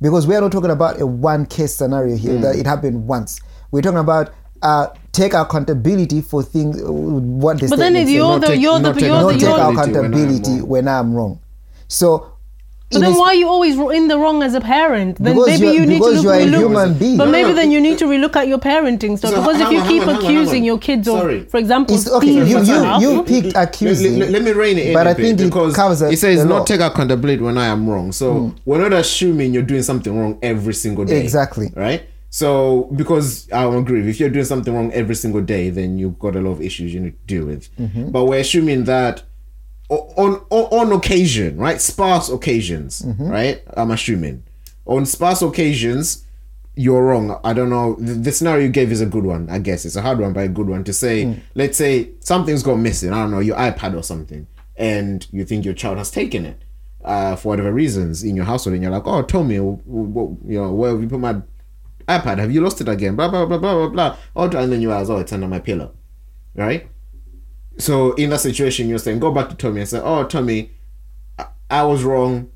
because we are not talking about a one case scenario here that it happened once. We're talking about take accountability for things. What the but then if you're not taking accountability when I'm wrong. So. But then why are you always in the wrong as a parent? Then maybe you need to look. But maybe then you need to relook at your parenting stuff. Because if you keep accusing your kids of, for example, you picked accusing. Let me rein it in. But I think because it says not take accountability when I am wrong. So we're not assuming you're doing something wrong every single day. Exactly. Right? So, because I agree, if you're doing something wrong every single day, then you've got a lot of issues you need to deal with. Mm-hmm. But we're assuming that on occasion, right? Sparse occasions, mm-hmm. right? I'm assuming. On sparse occasions, you're wrong. I don't know. The scenario you gave is a good one, I guess. It's a hard one, but a good one to say, let's say something's gone missing. I don't know, your iPad or something. And you think your child has taken it for whatever reasons in your household. And you're like, oh, tell me, where have you put my iPad? Have you lost it again? Blah, blah, blah, blah, blah, blah. And then you realize, it's under my pillow, right? So in that situation, you're saying, go back to Tommy and say, oh, Tommy, I was wrong.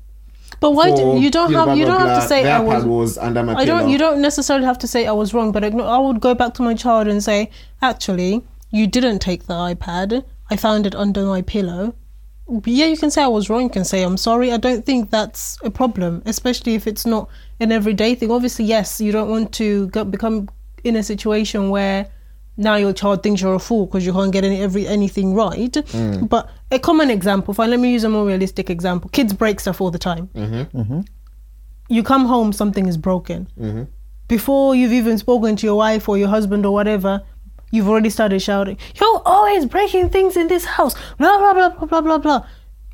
But why do you don't have to say I was under my pillow. You don't necessarily have to say I was wrong, but I would go back to my child and say, actually, you didn't take the iPad. I found it under my pillow. yeah, you can say I was wrong, you can say I'm sorry. I don't think that's a problem, especially if it's not an everyday thing. Obviously, yes, you don't want to become in a situation where now your child thinks you're a fool because you can't get anything right. Mm. But a common example, let me use a more realistic example. Kids break stuff all the time. Mm-hmm. Mm-hmm. You come home, something is broken. Mm-hmm. Before you've even spoken to your wife or your husband or whatever, you've already started shouting, "You're always breaking things in this house, blah, blah, blah, blah, blah, blah, blah."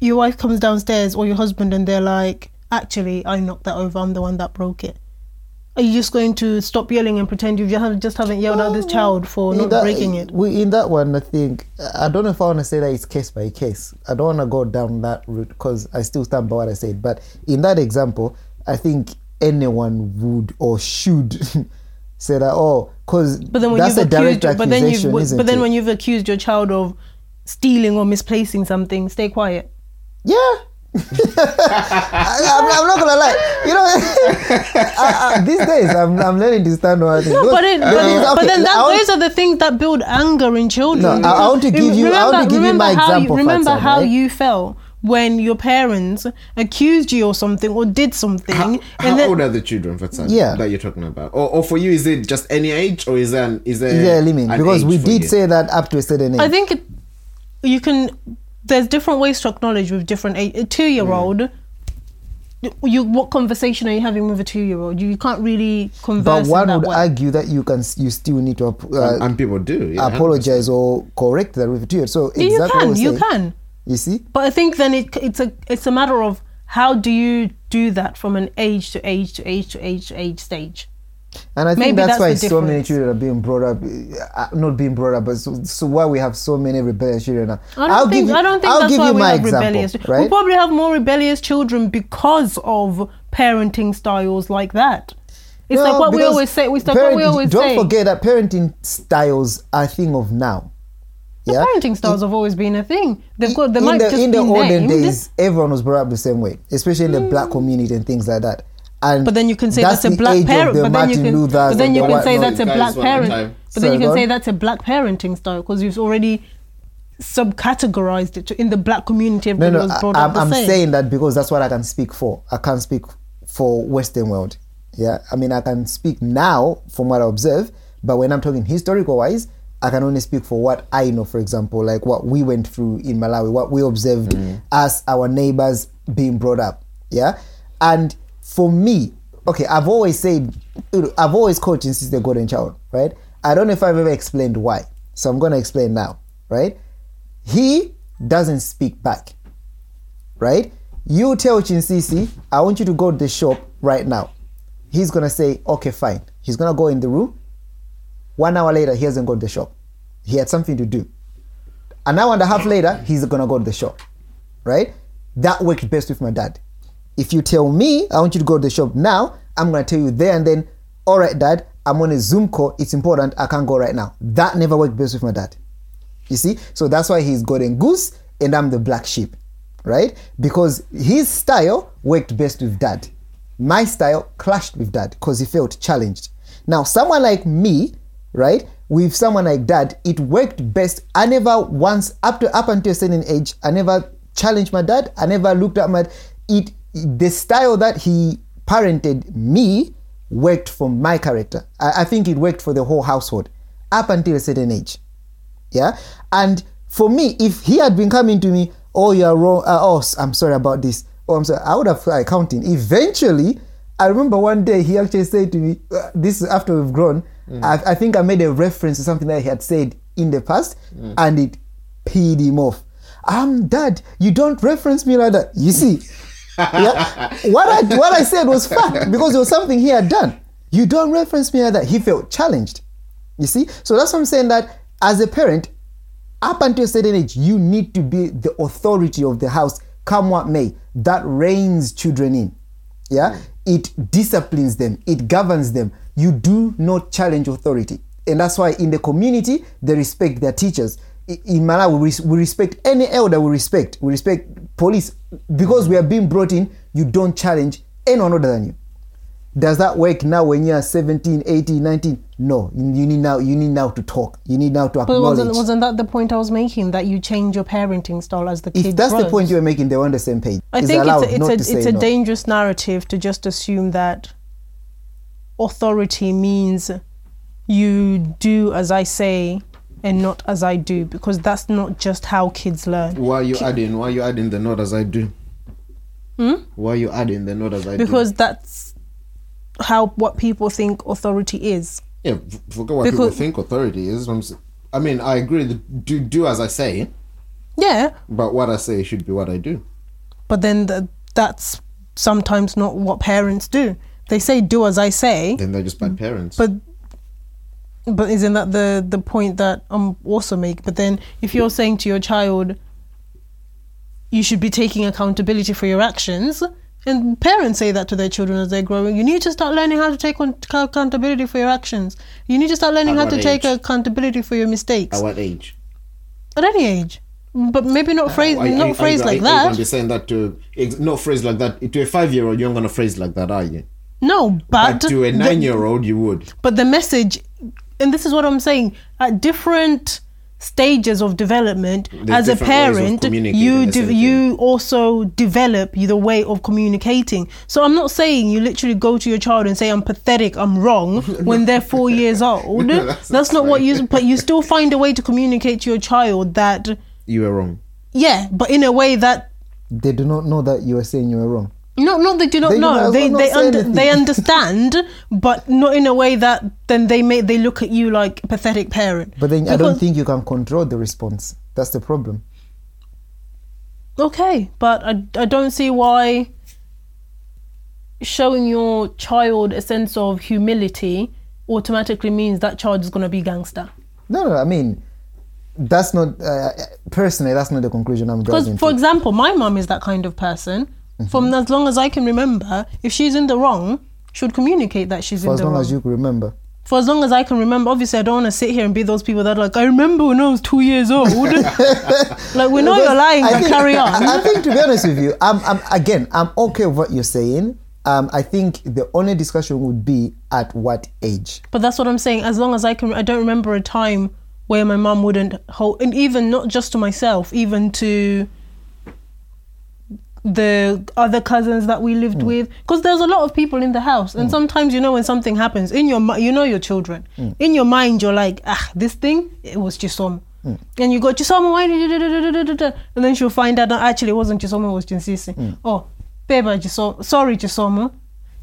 Your wife comes downstairs or your husband and they're like, "Actually, I knocked that over, I'm the one that broke it." Are you just going to stop yelling and pretend you just haven't yelled at this child for not breaking it? In that one, I think, I don't know if I want to say that it's case by case. I don't want to go down that route because I still stand by what I said. But in that example, I think anyone would or should say that, because that's a direct accusation, isn't it? But then when you've accused your child of stealing or misplacing something, stay quiet. Yeah. I'm not gonna lie, these days I'm learning to stand on things. Those are the things that build anger in children. I want to give you my example. Remember how you felt when your parents accused you or something or did something. How old are the children that you're talking about? Or for you, is it just any age, or is there a limit? Because we did say that up to a certain age. I think you can. There's different ways to acknowledge with different age. A 2-year-old, what conversation are you having with a 2-year-old? You can't really converse. But one would argue that you still need to and people do apologize 100%. Or correct that with a 2-year-old. So exactly you can. You see. But I think then it's a matter of how do you do that from an age to age stage. And I think that's why so many children are being brought up, not being brought up, but so why we have so many rebellious children now. I don't think that's why we have rebellious children. Right? We probably have more rebellious children because of parenting styles like that. Don't forget that parenting styles are a thing of now. Yeah? Parenting styles have always been a thing. In the olden days, everyone was brought up the same way, especially in the black community and things like that. And but then you can say that's a black parent. But then you can say that's a black parenting style because you've already subcategorized it in the black community. I'm saying that because that's what I can speak for. I can't speak for Western world. Yeah, I mean I can speak now from what I observe, but when I'm talking historical wise, I can only speak for what I know. For example, like what we went through in Malawi, what we observed as our neighbors being brought up. Yeah, and for me, okay, I've always coached since the golden child, right? I don't know if I've ever explained why, so I'm going to explain now, right? He doesn't speak back, right? You tell Chinsisi, I want you to go to the shop right now. He's going to say, okay, fine. He's going to go in the room. 1 hour later, he hasn't gone to the shop. He had something to do. An hour and a half later, he's going to go to the shop, right? That worked best with my dad. If you tell me, I want you to go to the shop now, I'm going to tell you there and then, all right, Dad, I'm on a Zoom call. It's important. I can't go right now. That never worked best with my dad. You see? So that's why he's golden goose and I'm the black sheep, right? Because his style worked best with Dad. My style clashed with Dad because he felt challenged. Now, someone like me, right, with someone like Dad, it worked best. I never once, up until a certain age, I never challenged my dad. I never looked at my dad. The style that he parented me worked for my character. I think it worked for the whole household up until a certain age. Yeah. And for me, if he had been coming to me, "Oh, you're wrong. I'm sorry about this. Oh, I'm sorry," I would have started counting. Eventually, I remember one day he actually said to me, this is after we've grown, I think I made a reference to something that he had said in the past and it peed him off. "Dad, you don't reference me like that." You see? Yeah? What I said was fact because it was something he had done. You don't reference me like that. He felt challenged. You see? So that's what I'm saying, that as a parent, up until a certain age, you need to be the authority of the house, come what may. That reins children in. Yeah? It disciplines them. It governs them. You do not challenge authority. And that's why in the community, they respect their teachers. In Malawi, we respect any elder. We respect police because we are being brought in. You don't challenge anyone other than you. Does that work now when you are 17, 18, 19? No, you need now to talk. You need now to acknowledge. But wasn't that the point I was making, that you change your parenting style as the kid grows? If that's the point you were making, they're on the same page. I think it's a dangerous narrative to just assume that authority means you do as I say and not as I do, because that's not just how kids learn. Why are you adding the not as I do? Why are you adding the not as I do? Because that's what people think authority is. Yeah, forget what people think authority is. I mean, I agree that do as I say. Yeah. But what I say should be what I do. But then that's sometimes not what parents do. They say do as I say. Then they're just bad parents. But isn't that the point that I'm also making? But then if you're saying to your child, you should be taking accountability for your actions, and parents say that to their children as they're growing, you need to start learning how to take accountability for your actions. You need to start learning how to take accountability for your mistakes. At what age? At any age. But maybe not phrased like that. You're going to be saying that to a 5-year-old, you're not going to phrase like that, are you? No, but to a 9-year-old, you would. But the message, and this is what I'm saying, at different stages of development, as a parent, you also develop the way of communicating. So I'm not saying you literally go to your child and say, I'm pathetic, I'm wrong, when they're 4 years old. No, that's not what you, but you still find a way to communicate to your child that you were wrong. Yeah, but in a way that they do not know that you are saying you were wrong. No, they do not know. They understand, but not in a way that then they look at you like a pathetic parent. But then because I don't think you can control the response. That's the problem. Okay, but I don't see why showing your child a sense of humility automatically means that child is going to be gangster. No, I mean, that's not, personally, that's not the conclusion I'm driving to. Because, for example, my mum is that kind of person. From as long as I can remember, if she's in the wrong, she would communicate that she's in the wrong. For as long as you can remember. For as long as I can remember. Obviously, I don't want to sit here and be those people that are like, I remember when I was 2 years old. Like, we know you're lying, but carry on. I think, to be honest with you, I'm okay with what you're saying. I think the only discussion would be at what age. But that's what I'm saying. As long as I can, I don't remember a time where my mum wouldn't hold, and even not just to myself, even to the other cousins that we lived with, because there's a lot of people in the house, and sometimes, you know, when something happens in your your children, in your mind you're like, this thing, it was Chisomo, and you go, Chisomo, why did you, and then she'll find out that actually it wasn't Chisomo, it was Jinsisi. Oh, Peba Chisomo, sorry Chisomo,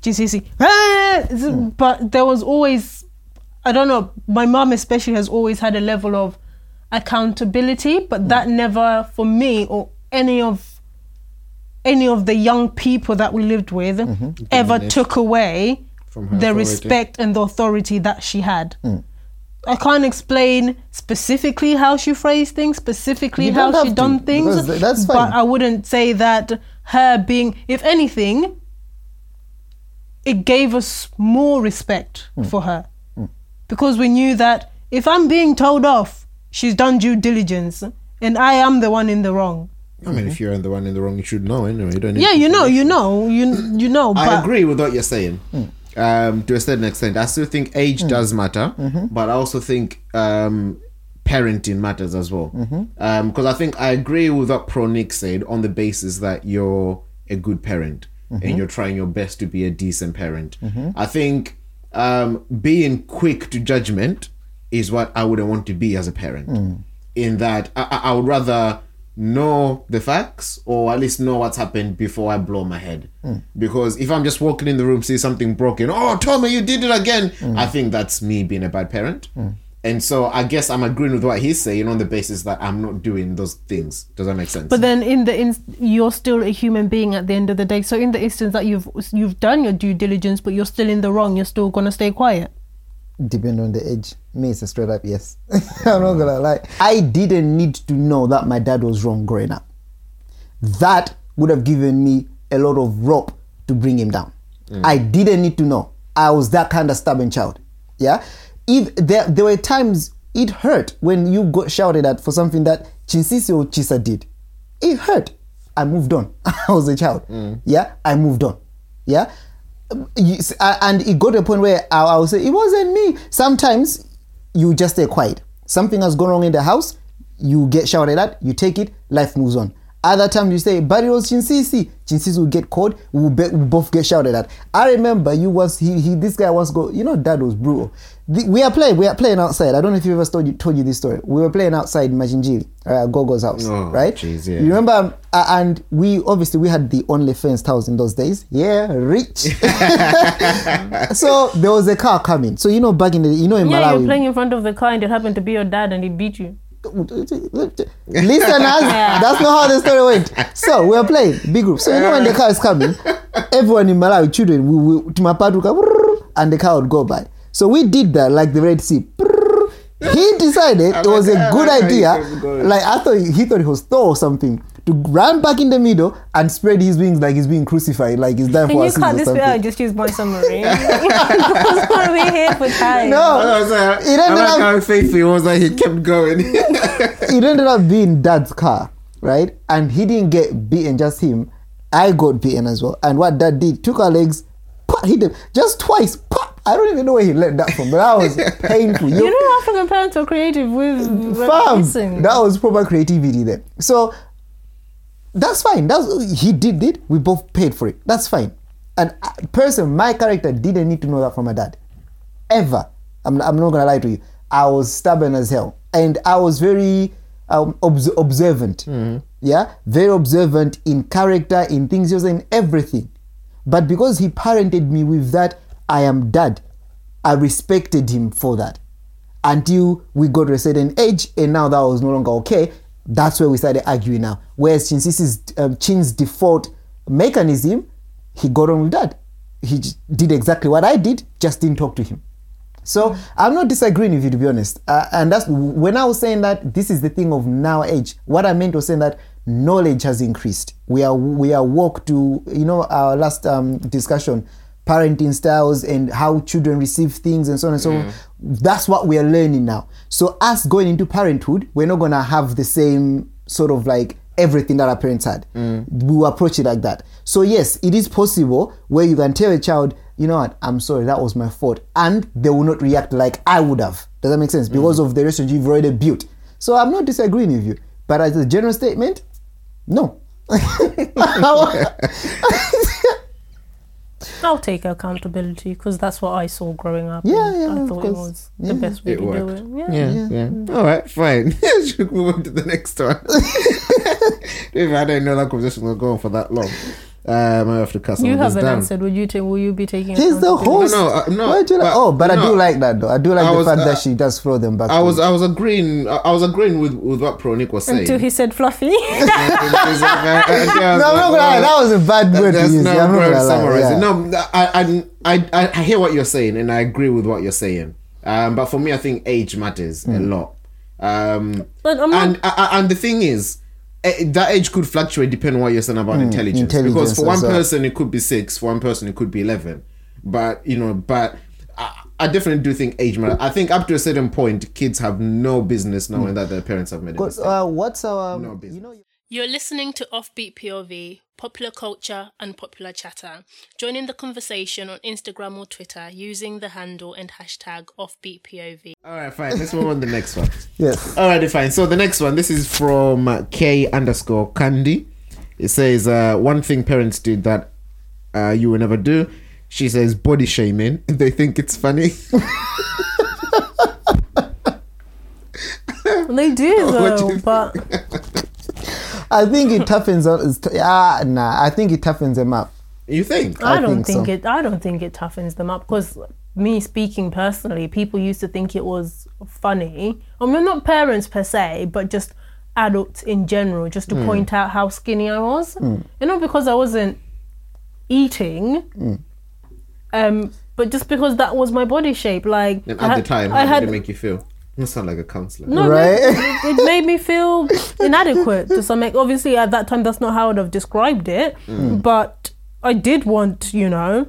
Jinsisi. But there was always, I don't know, my mom especially has always had a level of accountability, but that never, for me or any of the young people that we lived with, ever took away from the respect and the authority that she had. I can't explain specifically how she phrased things, done things, that's fine. But I wouldn't say that her being, if anything, it gave us more respect for her. Because we knew that if I'm being told off, she's done due diligence and I am the one in the wrong. I mean, if you're the one in the wrong, you should know anyway. You don't need you know. But I agree with what you're saying to a certain extent. I still think age does matter, but I also think parenting matters as well. Because I think I agree with what Pronick said on the basis that you're a good parent and you're trying your best to be a decent parent. I think being quick to judgment is what I wouldn't want to be as a parent. In that, I would rather know the facts, or at least know what's happened before I blow my head. Because if I'm just walking in the room, see something broken, oh, Tommy, you did it again, I think that's me being a bad parent. And so I guess I'm agreeing with what he's saying on the basis that I'm not doing those things. Does that make sense? But then you're still a human being at the end of the day. So in the instance that you've done your due diligence, but you're still in the wrong, you're still gonna stay quiet. Depending on the age, me, it's a straight up yes. I'm not gonna lie. I didn't need to know that my dad was wrong growing up. That would have given me a lot of rope to bring him down. I didn't need to know. I was that kind of stubborn child. Yeah. If there were times it hurt when you got shouted at for something that Chinsisi or Chisa did. It hurt. I moved on. I was a child. Yeah. I moved on. Yeah. And it got to a point where I'll say, it wasn't me. Sometimes you just stay quiet. Something has gone wrong in the house. You get shouted at. You take it. Life moves on. Other times you say, but it was Chinsisi. Chinsisi will get called. We'll both get shouted at. I remember you once, this guy once go, you know, Dad was brutal. We are playing outside. I don't know if you ever told you this story. We were playing outside in Majinjiri, Gogo's house, right? Geez, yeah. You remember, and we had the OnlyFans house in those days. Yeah, rich. So there was a car coming. So, you know, back in in Malawi. Yeah, you were playing in front of the car and it happened to be your dad and he beat you. Listeners, that's not how the story went. So we were playing big group. So you know when the car is coming, everyone in Malawi, children, we to my padruka, and the car would go by. So we did that like the Red Sea. He decided it was a good idea. Like he thought it was Thor or something, to run back in the middle and spread his wings like he's being crucified, like he's dying for us. Can you cut this way out? Just use Boy Submarine. Because we're here for time. No, it ended up. How faithful he was that he kept going. It ended up being Dad's car, right? And he didn't get beaten, just him. I got beaten as well. And what Dad did, took our legs, hit him just twice. I don't even know where he let that from, but that was painful. You know, African parents are creative with fam. That was proper creativity there. So. That's fine. He did it. We both paid for it. That's fine. And my character didn't need to know that from my dad. Ever. I'm not going to lie to you. I was stubborn as hell. And I was very observant. Mm-hmm. Yeah? Very observant in character, in things, in everything. But because he parented me with that, I am Dad. I respected him for that. Until we got to a certain age, and now that was no longer okay. That's where we started arguing now. Whereas Chin's default mechanism, he got on with that. He did exactly what I did, just didn't talk to him. So I'm not disagreeing with you, to be honest. And that's when I was saying that this is the thing of now age. What I meant was saying that knowledge has increased. We are woke to, you know, our last discussion, parenting styles and how children receive things and so on and so on. That's what we are learning now. So us going into parenthood, we're not going to have the same sort of like everything that our parents had. We will approach it like that. So yes, it is possible where you can tell a child, you know what, I'm sorry, that was my fault. And they will not react like I would have. Does that make sense? Because of the relationship you've already built. So I'm not disagreeing with you. But as a general statement, no. I'll take accountability because that's what I saw growing up. Yeah, I thought it was the best way to do it. Yeah. All right, fine. Should we move on to the next one? I don't know that conversation will go on for that long. I have to cut some of this down. You haven't answered. Will you be taking? He's the host. No. But I do like that though. I do like the fact that she does throw them back. I was agreeing with what Pronik was saying until he said fluffy. No, that was a bad word to use. I'm not gonna summarize it. No, I hear what you're saying and I agree with what you're saying. But for me, I think age matters a lot. But and the thing is, that age could fluctuate depending on what you're saying about intelligence. Because for one person it could be 6, for one person it could be 11. But you know, I definitely do think age matters. I think up to a certain point, kids have no business knowing that their parents have made a mistake. What's our no business. You know, you're listening to Offbeat POV, popular culture and popular chatter. Join in the conversation on Instagram or Twitter using the handle and hashtag #OffbeatPOV. All right, fine. Let's move on to the next one. Yes. All right, fine. So the next one, this is from K_Candy. It says, one thing parents did that you will never do. She says, body shaming. They think it's funny. They do, though, but... I think it toughens up. I think it toughens them up. You think? I don't think so. I don't think it toughens them up because me speaking personally, people used to think it was funny. I mean, not parents per se, but just adults in general, just to point out how skinny I was. You know, because I wasn't eating. But just because that was my body shape, like. And at the time, how did it make you feel? You sound like a counsellor. No, right? It made me feel inadequate to some extent. Obviously, at that time, that's not how I would have described it. But I did want, you know,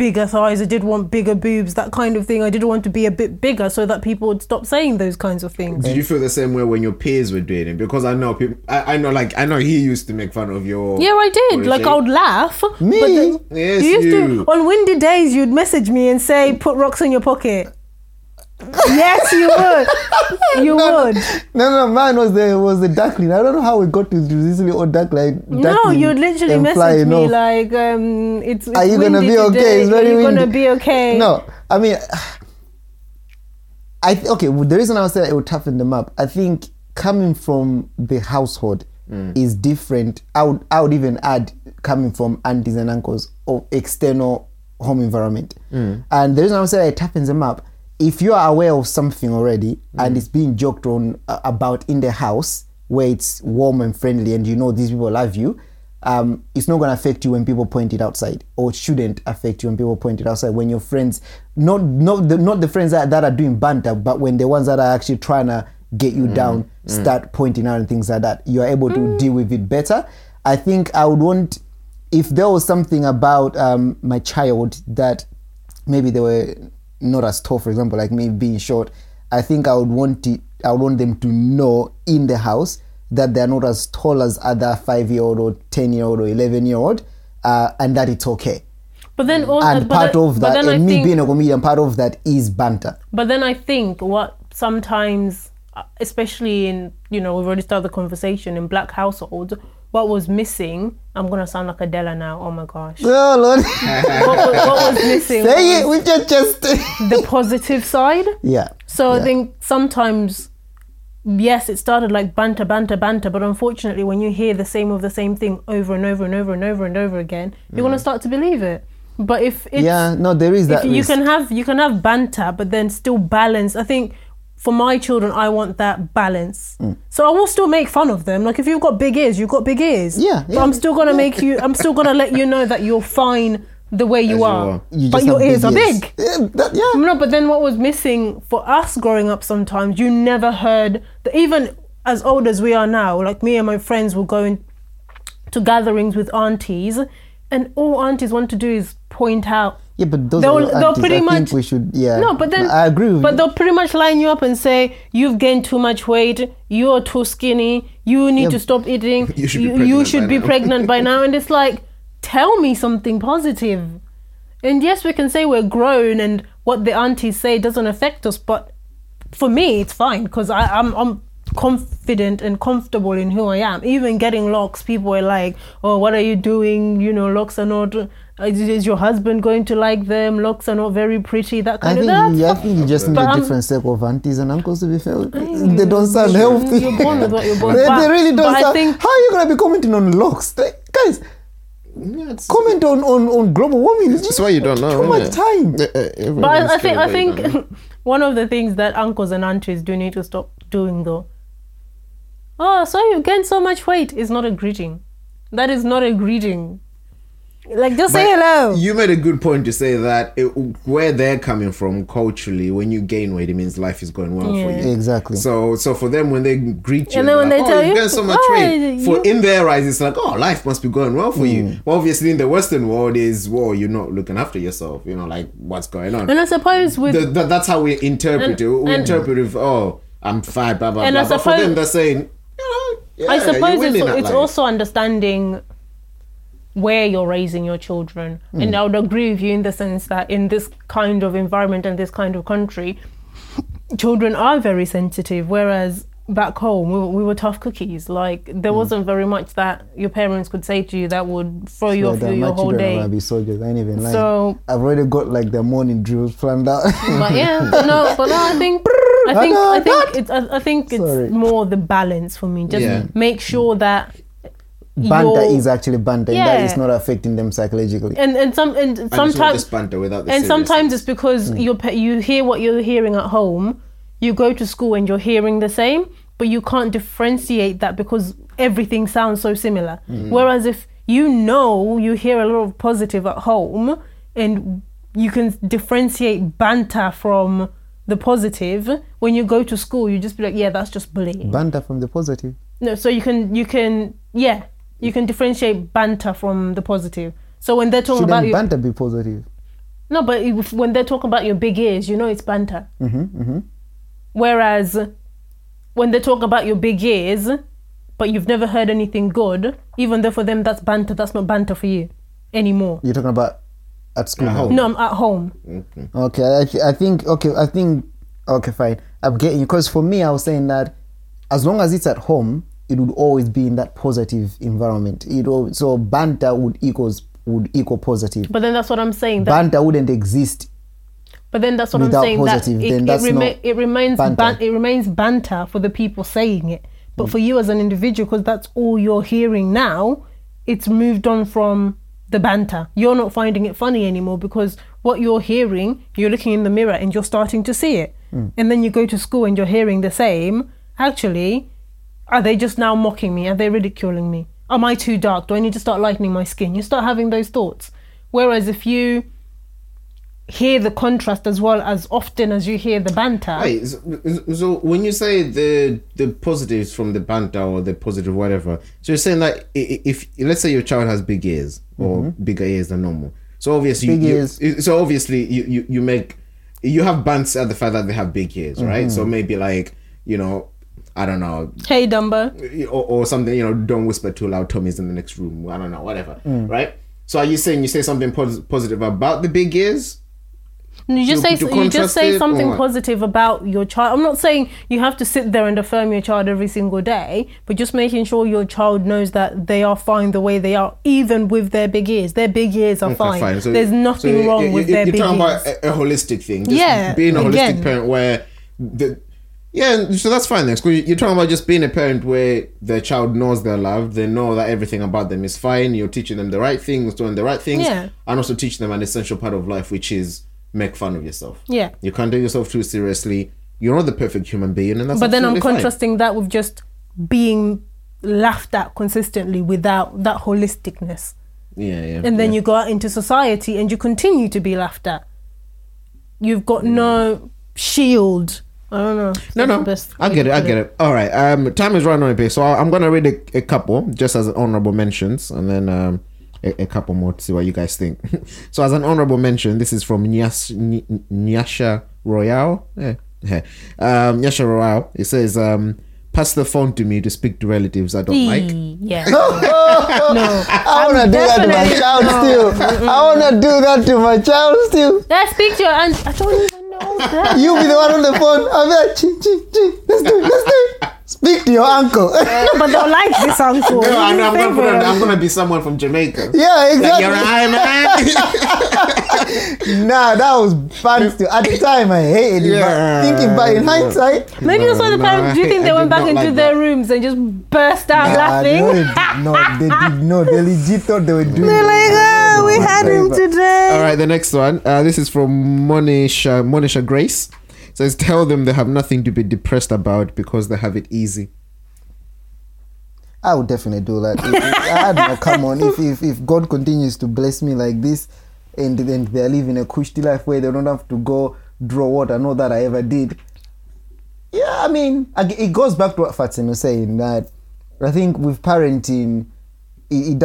bigger thighs, I did want bigger boobs, that kind of thing. I did want to be a bit bigger so that people would stop saying those kinds of things. Did you feel the same way when your peers were doing it? Because I know people, I know he used to make fun of your... Yeah, I did. Like, I would laugh. Me? Yes, you. On windy days, you'd message me and say, put rocks in your pocket. Yes, you would. You would. No, mine was the duckling. I don't know how it got to Sicily or duckling. No, you'd literally message me off. Like, it's are you gonna be okay? It's very windy. Are you gonna be okay? No, I mean, well, the reason I was saying it would toughen them up, I think coming from the household is different. I would even add coming from aunties and uncles or external home environment. And the reason I was saying it toughens them up. If you are aware of something already and it's being joked on about in the house where it's warm and friendly and you know these people love you, it's not going to affect you when people point it outside, or it shouldn't affect you when people point it outside. When your friends, not the friends that are doing banter, but when the ones that are actually trying to get you down start pointing out and things like that, you are able to deal with it better. I think I would want, if there was something about my child that maybe they were not as tall, for example, like me being short, I think I would want them to know in the house that they're not as tall as other 5-year-old or 10-year-old or 11-year-old, and that it's okay. But then also, part of that, being a comedian, part of that is banter. But then I think what sometimes, especially in, we've already started the conversation in black households, what was missing, I'm going to sound like Adela now, oh my gosh. Oh Lord. what was missing? Say it with your chest. The positive side. Yeah. So I think sometimes, yes, it started like banter, but unfortunately when you hear the same thing over and over and over and over and over again, you're going to start to believe it. But if it's... Yeah, no, there is that risk. You can have banter, but then still balance. I think... For my children, I want that balance. So I will still make fun of them. Like, if you've got big ears, you've got big ears. Yeah. But I'm still going to make you, I'm still going to let you know that you're fine the way you are. But your ears are big. Yeah. No, but then what was missing for us growing up sometimes, you never heard, even as old as we are now, like me and my friends will go to gatherings with aunties, and all aunties want to do is point out. Yeah, but they'll pretty much. We should, yeah. No, but then I agree with you. But they'll pretty much line you up and say you've gained too much weight, you're too skinny, you need to stop eating. You should be pregnant by now. And it's like, tell me something positive. And yes, we can say we're grown and what the aunties say doesn't affect us, but for me, it's fine because I'm confident and comfortable in who I am. Even getting locks, people are like, "Oh, what are you doing? Locks are not. Is your husband going to like them? Locks are not very pretty." That kind of stuff. Yeah, I think you just need a different set of aunties and uncles to be fair. They don't sound healthy. You're born with what you're born with. They really don't sound. How are you gonna be commenting on locks, guys? Comment on global warming. That's why you don't know. Too much time. But I think one of the things that uncles and aunties do need to stop doing though. Oh, so you gained so much weight is not a greeting. That is not a greeting. Like, just say hello. You made a good point to say that where they're coming from culturally, when you gain weight, it means life is going well for you. Exactly. So for them, when they greet you, and then when they tell you gained so much weight. In their eyes, it's like, oh, life must be going well for you. Well, obviously, in the Western world, you're not looking after yourself. Like, what's going on? And I suppose with that's how we interpret it. We interpret it. Oh, I'm fat, blah blah. And blah. I suppose, but for them, they're saying. Yeah, I suppose it's also understanding where you're raising your children. And I would agree with you in the sense that in this kind of environment and this kind of country, children are very sensitive, whereas back home, we were tough cookies. Like, there wasn't very much that your parents could say to you that would throw you off your whole day. I'll be so good. I ain't even lying. So, I've already got like the morning drills planned out. But I think... I think it's more the balance for me. Just make sure that banter is actually banter. Yeah. That is not affecting them psychologically. And sometimes banter without the seriousness. Sometimes it's because you hear what you're hearing at home, you go to school and you're hearing the same, but you can't differentiate that because everything sounds so similar. Whereas if you hear a lot of positive at home and you can differentiate banter from the positive, when you go to school you just be like, yeah, that's just bullying. Banter from the positive. No, so you can differentiate banter from the positive. So when they're talking about banter be positive? No, but if, when they talk about your big ears, you know it's banter. Mm-hmm, mm-hmm. Whereas when they talk about your big ears, but you've never heard anything good, even though for them that's banter, that's not banter for you anymore. You're talking about at school? At home. No, I'm at home. Mm-hmm. Okay, I think, fine. I'm getting you. Because for me, I was saying that as long as it's at home, it would always be in that positive environment. So banter would equal positive. But then that's what I'm saying. Banter wouldn't exist. But then that's what I'm saying. Positive, it remains banter for the people saying it. But for you as an individual, because that's all you're hearing now, it's moved on from the banter. You're not finding it funny anymore because what you're hearing, you're looking in the mirror and you're starting to see it. Mm. And then you go to school and you're hearing the same. Actually, are they just now mocking me? Are they ridiculing me? Am I too dark? Do I need to start lightening my skin? You start having those thoughts. Whereas if you hear the contrast as well as often as you hear the banter. Right. So when you say the positives from the banter or the positive whatever, so you're saying that if let's say your child has big ears or mm-hmm. bigger ears than normal, so obviously you have banter at the fact that they have big ears, right? Mm-hmm. So maybe like, you know, I don't know. Hey, Dumbo. Or something, you know, don't whisper too loud, Tommy's in the next room. I don't know, whatever, right? So are you saying you say something positive about the big ears? You just say something positive about your child. I'm not saying you have to sit there and affirm your child every single day, but just making sure your child knows that they are fine the way they are, even with their big ears. Their big ears are fine. So, there's nothing wrong with their big ears. You're talking about a holistic thing. Just being a holistic parent where... so that's fine then. You're talking about just being a parent where the child knows they're loved, they know that everything about them is fine, you're teaching them the right things, doing the right things, and also teaching them an essential part of life, which is make fun of yourself. Yeah. You can't take yourself too seriously. You're not the perfect human being, and that's but then I'm contrasting that with just being laughed at consistently without that holisticness. And then you go out into society and you continue to be laughed at. You've got no shield. I don't know. No. I get it. All right. Time is running away, so I'm going to read a couple just as honorable mentions, and then a couple more to see what you guys think. So as an honorable mention, this is from Nyasha Royale. Nyasha Royale. It says, pass the phone to me to speak to relatives I don't like. Yeah. No. I want to do that to my child still. I want to do that to my child still. Let's speak to your aunt. I don't even. You be the one on the phone. I'm like, let's do it. Speak to your uncle. No, but they'll like this uncle. No, I'm going to be someone from Jamaica. Yeah, exactly. Like, you're nah, that was fun still. At the time, I hated it. Yeah. But thinking back in hindsight. Maybe that's why the parents, do you think they went back into their rooms and just burst out laughing? No, they did not. They legit thought they were doing it. They're like, we had him today. All right, the next one. This is from Monisha Grace. It says, tell them they have nothing to be depressed about because they have it easy. I would definitely do that. If God continues to bless me like this, and then they're living a cushy life where they don't have to go draw water, not that I ever did. Yeah, I mean, it goes back to what Fatima was saying, that I think with parenting, It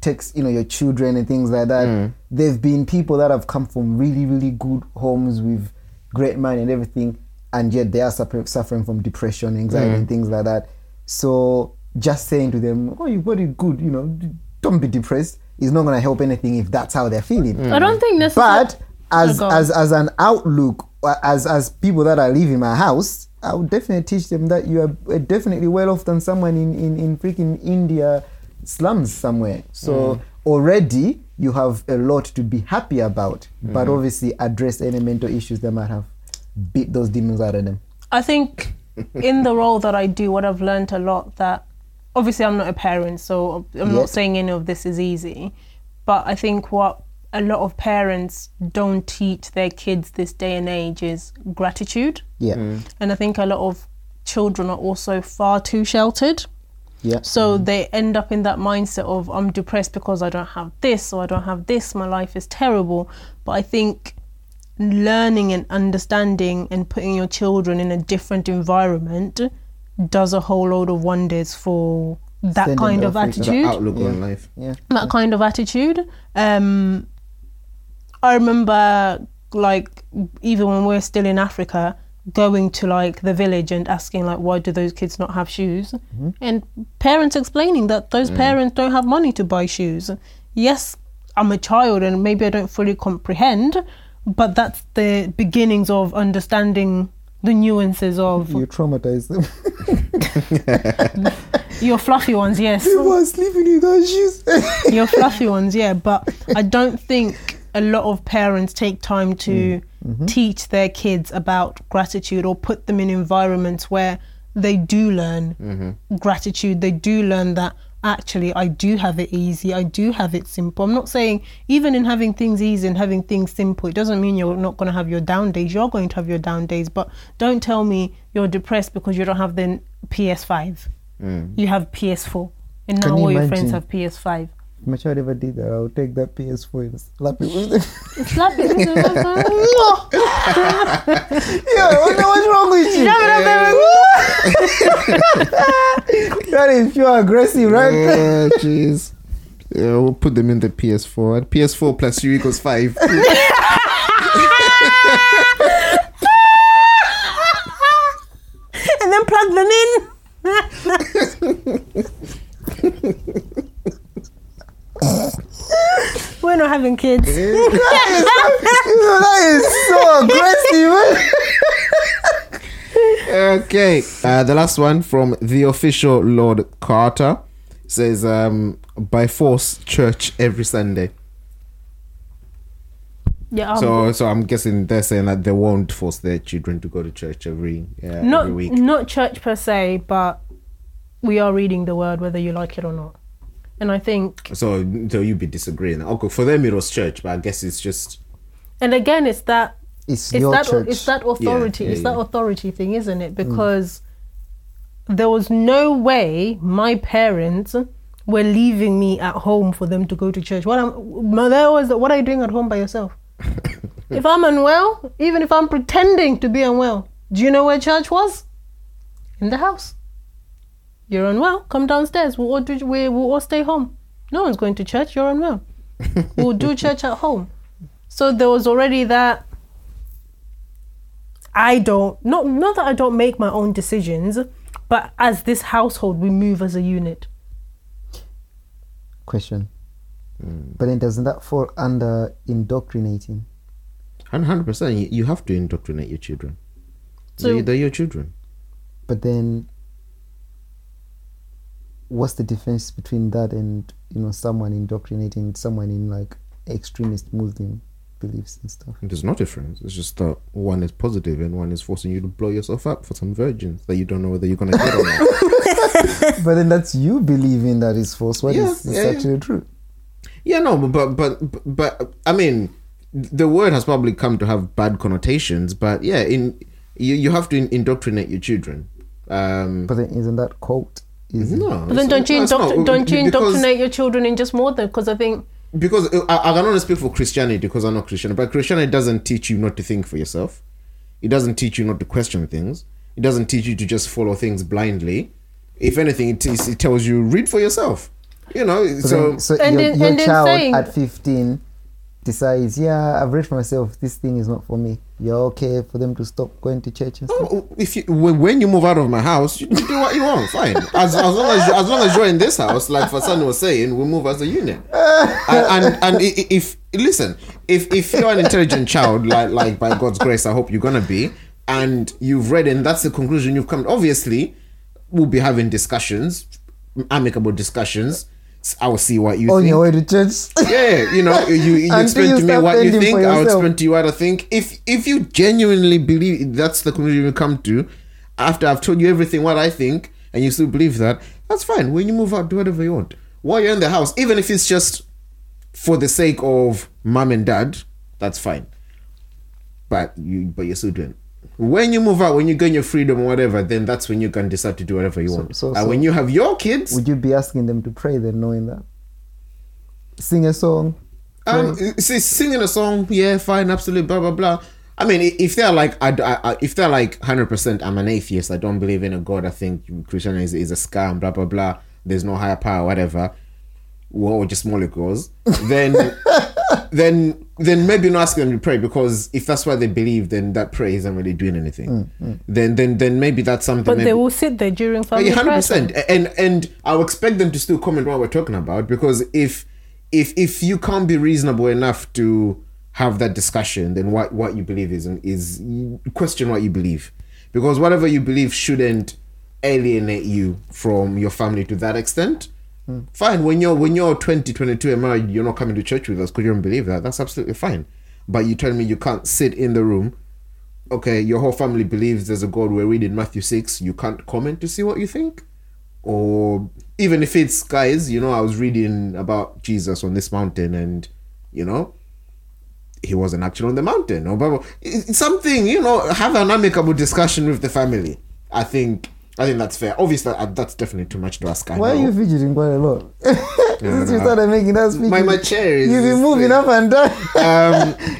takes you know, your children and things like that. Mm. There've been people that have come from really, really good homes with great money and everything, and yet they are suffering from depression, anxiety, and things like that. So just saying to them, "Oh, you've got it good," you know, don't be depressed. It's not going to help anything if that's how they're feeling. Mm. I don't think necessarily. But as an outlook, as people that are leaving my house, I would definitely teach them that you are definitely well off than someone in freaking India slums somewhere. So already you have a lot to be happy about, but obviously address any mental issues that might have beat those demons out of them. I think in the role that I do, what I've learned a lot, that obviously I'm not a parent, so I'm not saying any of this is easy, but I think what a lot of parents don't teach their kids this day and age is gratitude. Yeah. And I think a lot of children are also far too sheltered. Yeah. So they end up in that mindset of, I'm depressed because I don't have this, or I don't have this, my life is terrible. But I think learning and understanding and putting your children in a different environment does a whole load of wonders for that kind of attitude. That outlook on life. That kind of attitude. I remember, like, even when we were still in Africa, going to, like, the village and asking, like, why do those kids not have shoes? Mm-hmm. And parents explaining that those parents don't have money to buy shoes. Yes, I'm a child and maybe I don't fully comprehend, but that's the beginnings of understanding the nuances of... You traumatise them. Your fluffy ones, yes. People are sleeping in those shoes. Your fluffy ones, yeah. But I don't think a lot of parents take time to teach their kids about gratitude or put them in environments where they do learn gratitude. They do learn that actually I do have it easy, I do have it simple. I'm not saying even in having things easy and having things simple, it doesn't mean you're not going to have your down days. You're going to have your down days, but don't tell me you're depressed because you don't have the PS5. You have PS4 and now all your friends have PS5. If my child ever did that, I would take that PS4 and slap it with it. Slap it with it? Yeah, what's wrong with you? That is pure aggressive, right? Yeah, jeez. Yeah, we'll put them in the PS4. PS4 plus 3 equals 5. And then plug them in. We're not having kids. That is so aggressive. Okay. The last one from the official Lord Carter says, by force, church every Sunday. Yeah. So I'm guessing they're saying that they won't force their children to go to church every week. Not church per se, but we are reading the word whether you like it or not. And I think... So you'd be disagreeing. Okay, for them it was church, but I guess it's just... And again, it's that... It's that authority. That authority thing, isn't it? Because there was no way my parents were leaving me at home for them to go to church. What are you doing at home by yourself? If I'm unwell, even if I'm pretending to be unwell, do you know where church was? In the house. You're unwell, come downstairs. We'll all stay home. No one's going to church, you're unwell. We'll do church at home. So there was already that not that I don't make my own decisions, but as this household, we move as a unit. Question. But then doesn't that fall under indoctrinating? 100%, you have to indoctrinate your children. So, they're your children. But then... what's the difference between that and, someone indoctrinating someone in, like, extremist Muslim beliefs and stuff? There's no difference. It's just that one is positive and one is forcing you to blow yourself up for some virgins that you don't know whether you're going to get or not. But then that's you believing that it's false. What is actually true? Yeah, no, but I mean, the word has probably come to have bad connotations, but yeah, you have to indoctrinate your children. But then isn't that cult? No, but then don't you indoctrinate your children in just more than, because I think... Because I can only speak for Christianity because I'm not Christian, but Christianity doesn't teach you not to think for yourself. It doesn't teach you not to question things. It doesn't teach you to just follow things blindly. If anything, it tells you read for yourself. Your child at 15 decides, I've read for myself, this thing is not for me. You're okay for them to stop going to church and stuff? When you move out of my house, you do what you want, fine. As long as you're in this house, like Fasan was saying, we move as a unit. And if you're an intelligent child, like by God's grace, I hope you're gonna be, and you've read and that's the conclusion you've come to, obviously we'll be having discussions, amicable discussions. I will see what you think. On your way to church. Yeah, you explain to me what you think. I'll explain to you what I think. If you genuinely believe that's the conclusion you come to, after I've told you everything what I think, and you still believe that, that's fine. When you move out, do whatever you want. While you're in the house, even if it's just for the sake of mom and dad, that's fine. But you're still doing it. When you move out, when you gain your freedom or whatever, then that's when you can decide to do whatever you want. And when you have your kids... Would you be asking them to pray then, knowing that? Sing a song? Singing a song, yeah, fine, absolutely, blah, blah, blah. I mean, if they're like 100%, I'm an atheist, I don't believe in a God, I think Christianity is a scam, blah, blah, blah, there's no higher power, whatever, or just molecules, then... then maybe not ask them to pray, because if that's what they believe, then that prayer isn't really doing anything. Then maybe that's something. But they will sit there during family prayer. 100%. And I'll expect them to still comment what we're talking about, because if you can't be reasonable enough to have that discussion, then what you believe is question what you believe, because whatever you believe shouldn't alienate you from your family to that extent. Fine, when you're 22 and married, you're not coming to church with us because you don't believe that. That's absolutely fine. But you tell me you can't sit in the room. Okay, your whole family believes there's a God. We're reading Matthew 6. You can't comment to see what you think? Or even if it's, guys, you know, I was reading about Jesus on this mountain and, you know, he wasn't actually on the mountain. Or it's something, you know, have an amicable discussion with the family. I think that's fair. Obviously, that's definitely too much to ask. Why are you fidgeting quite a lot? Since you started making that speech, my chair is... You've been moving up and down.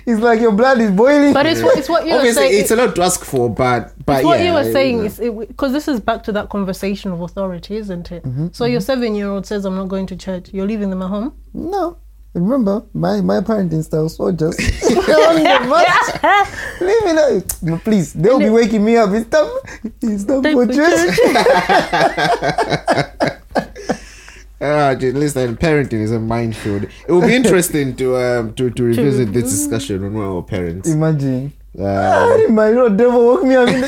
It's like your blood is boiling. But it's what you were saying. Obviously, it's a lot to ask for, but it's what you were saying. Because this is back to that conversation of authority, isn't it? Mm-hmm, so your 7-year-old says, I'm not going to church. You're leaving them at home? No. Remember, my parenting style was so just leave me alone. Please, they'll be waking me up. It's time for church. Listen, parenting is a minefield. It will be interesting to revisit this discussion on our parents. Imagine, my Lord, devil woke me up. And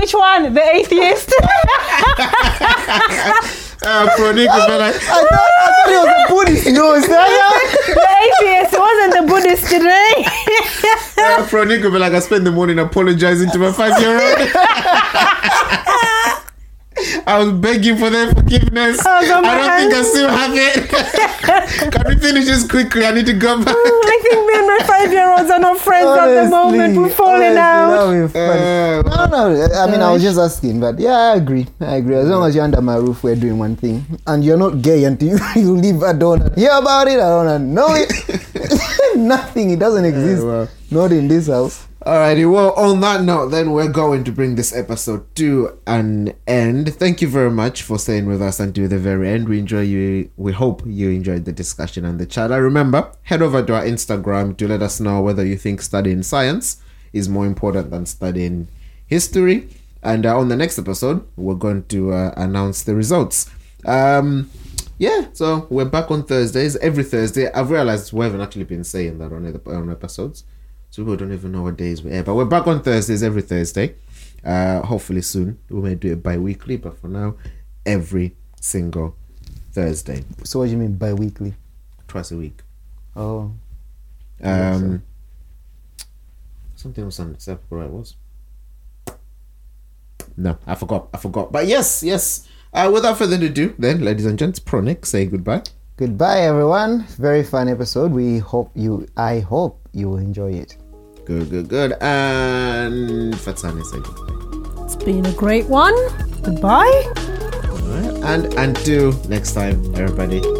which one? The atheist. I thought it was a Buddhist. No, it's not. The atheist wasn't the Buddhist today. Fronic will be like, I spent the morning apologizing to my 5-year-old. I was begging for their forgiveness. I don't think I still have it. Can we finish this quickly? I need to go back. I think me and my 5-year-olds are not friends at the moment. We're falling out. I was just asking, but yeah, I agree. As long as you're under my roof, we're doing one thing. And you're not gay until you leave. I don't hear about it. I don't know it. Nothing. It doesn't exist. Well. Not in this house. Alrighty, well, on that note, then we're going to bring this episode to an end. Thank you very much for staying with us until the very end. We hope you enjoyed the discussion and the chat. Remember, head over to our Instagram to let us know whether you think studying science is more important than studying history. And on the next episode, we're going to announce the results. So we're back on Thursdays. Every Thursday, I've realized we haven't actually been saying that on episodes. So people don't even know what days we air. But we're back on Thursdays, every Thursday. Hopefully soon. We may do it bi-weekly, but for now, every single Thursday. So what do you mean bi-weekly? Twice a week. Oh. Something was unacceptable, it was. No, I forgot. But yes. Without further ado, then, ladies and gents, Pronic, say goodbye. Goodbye, everyone. Very fun episode. I hope you will enjoy it. Good. And Fatsane, say goodbye. It's been a great one. Goodbye. All right. And until next time, everybody.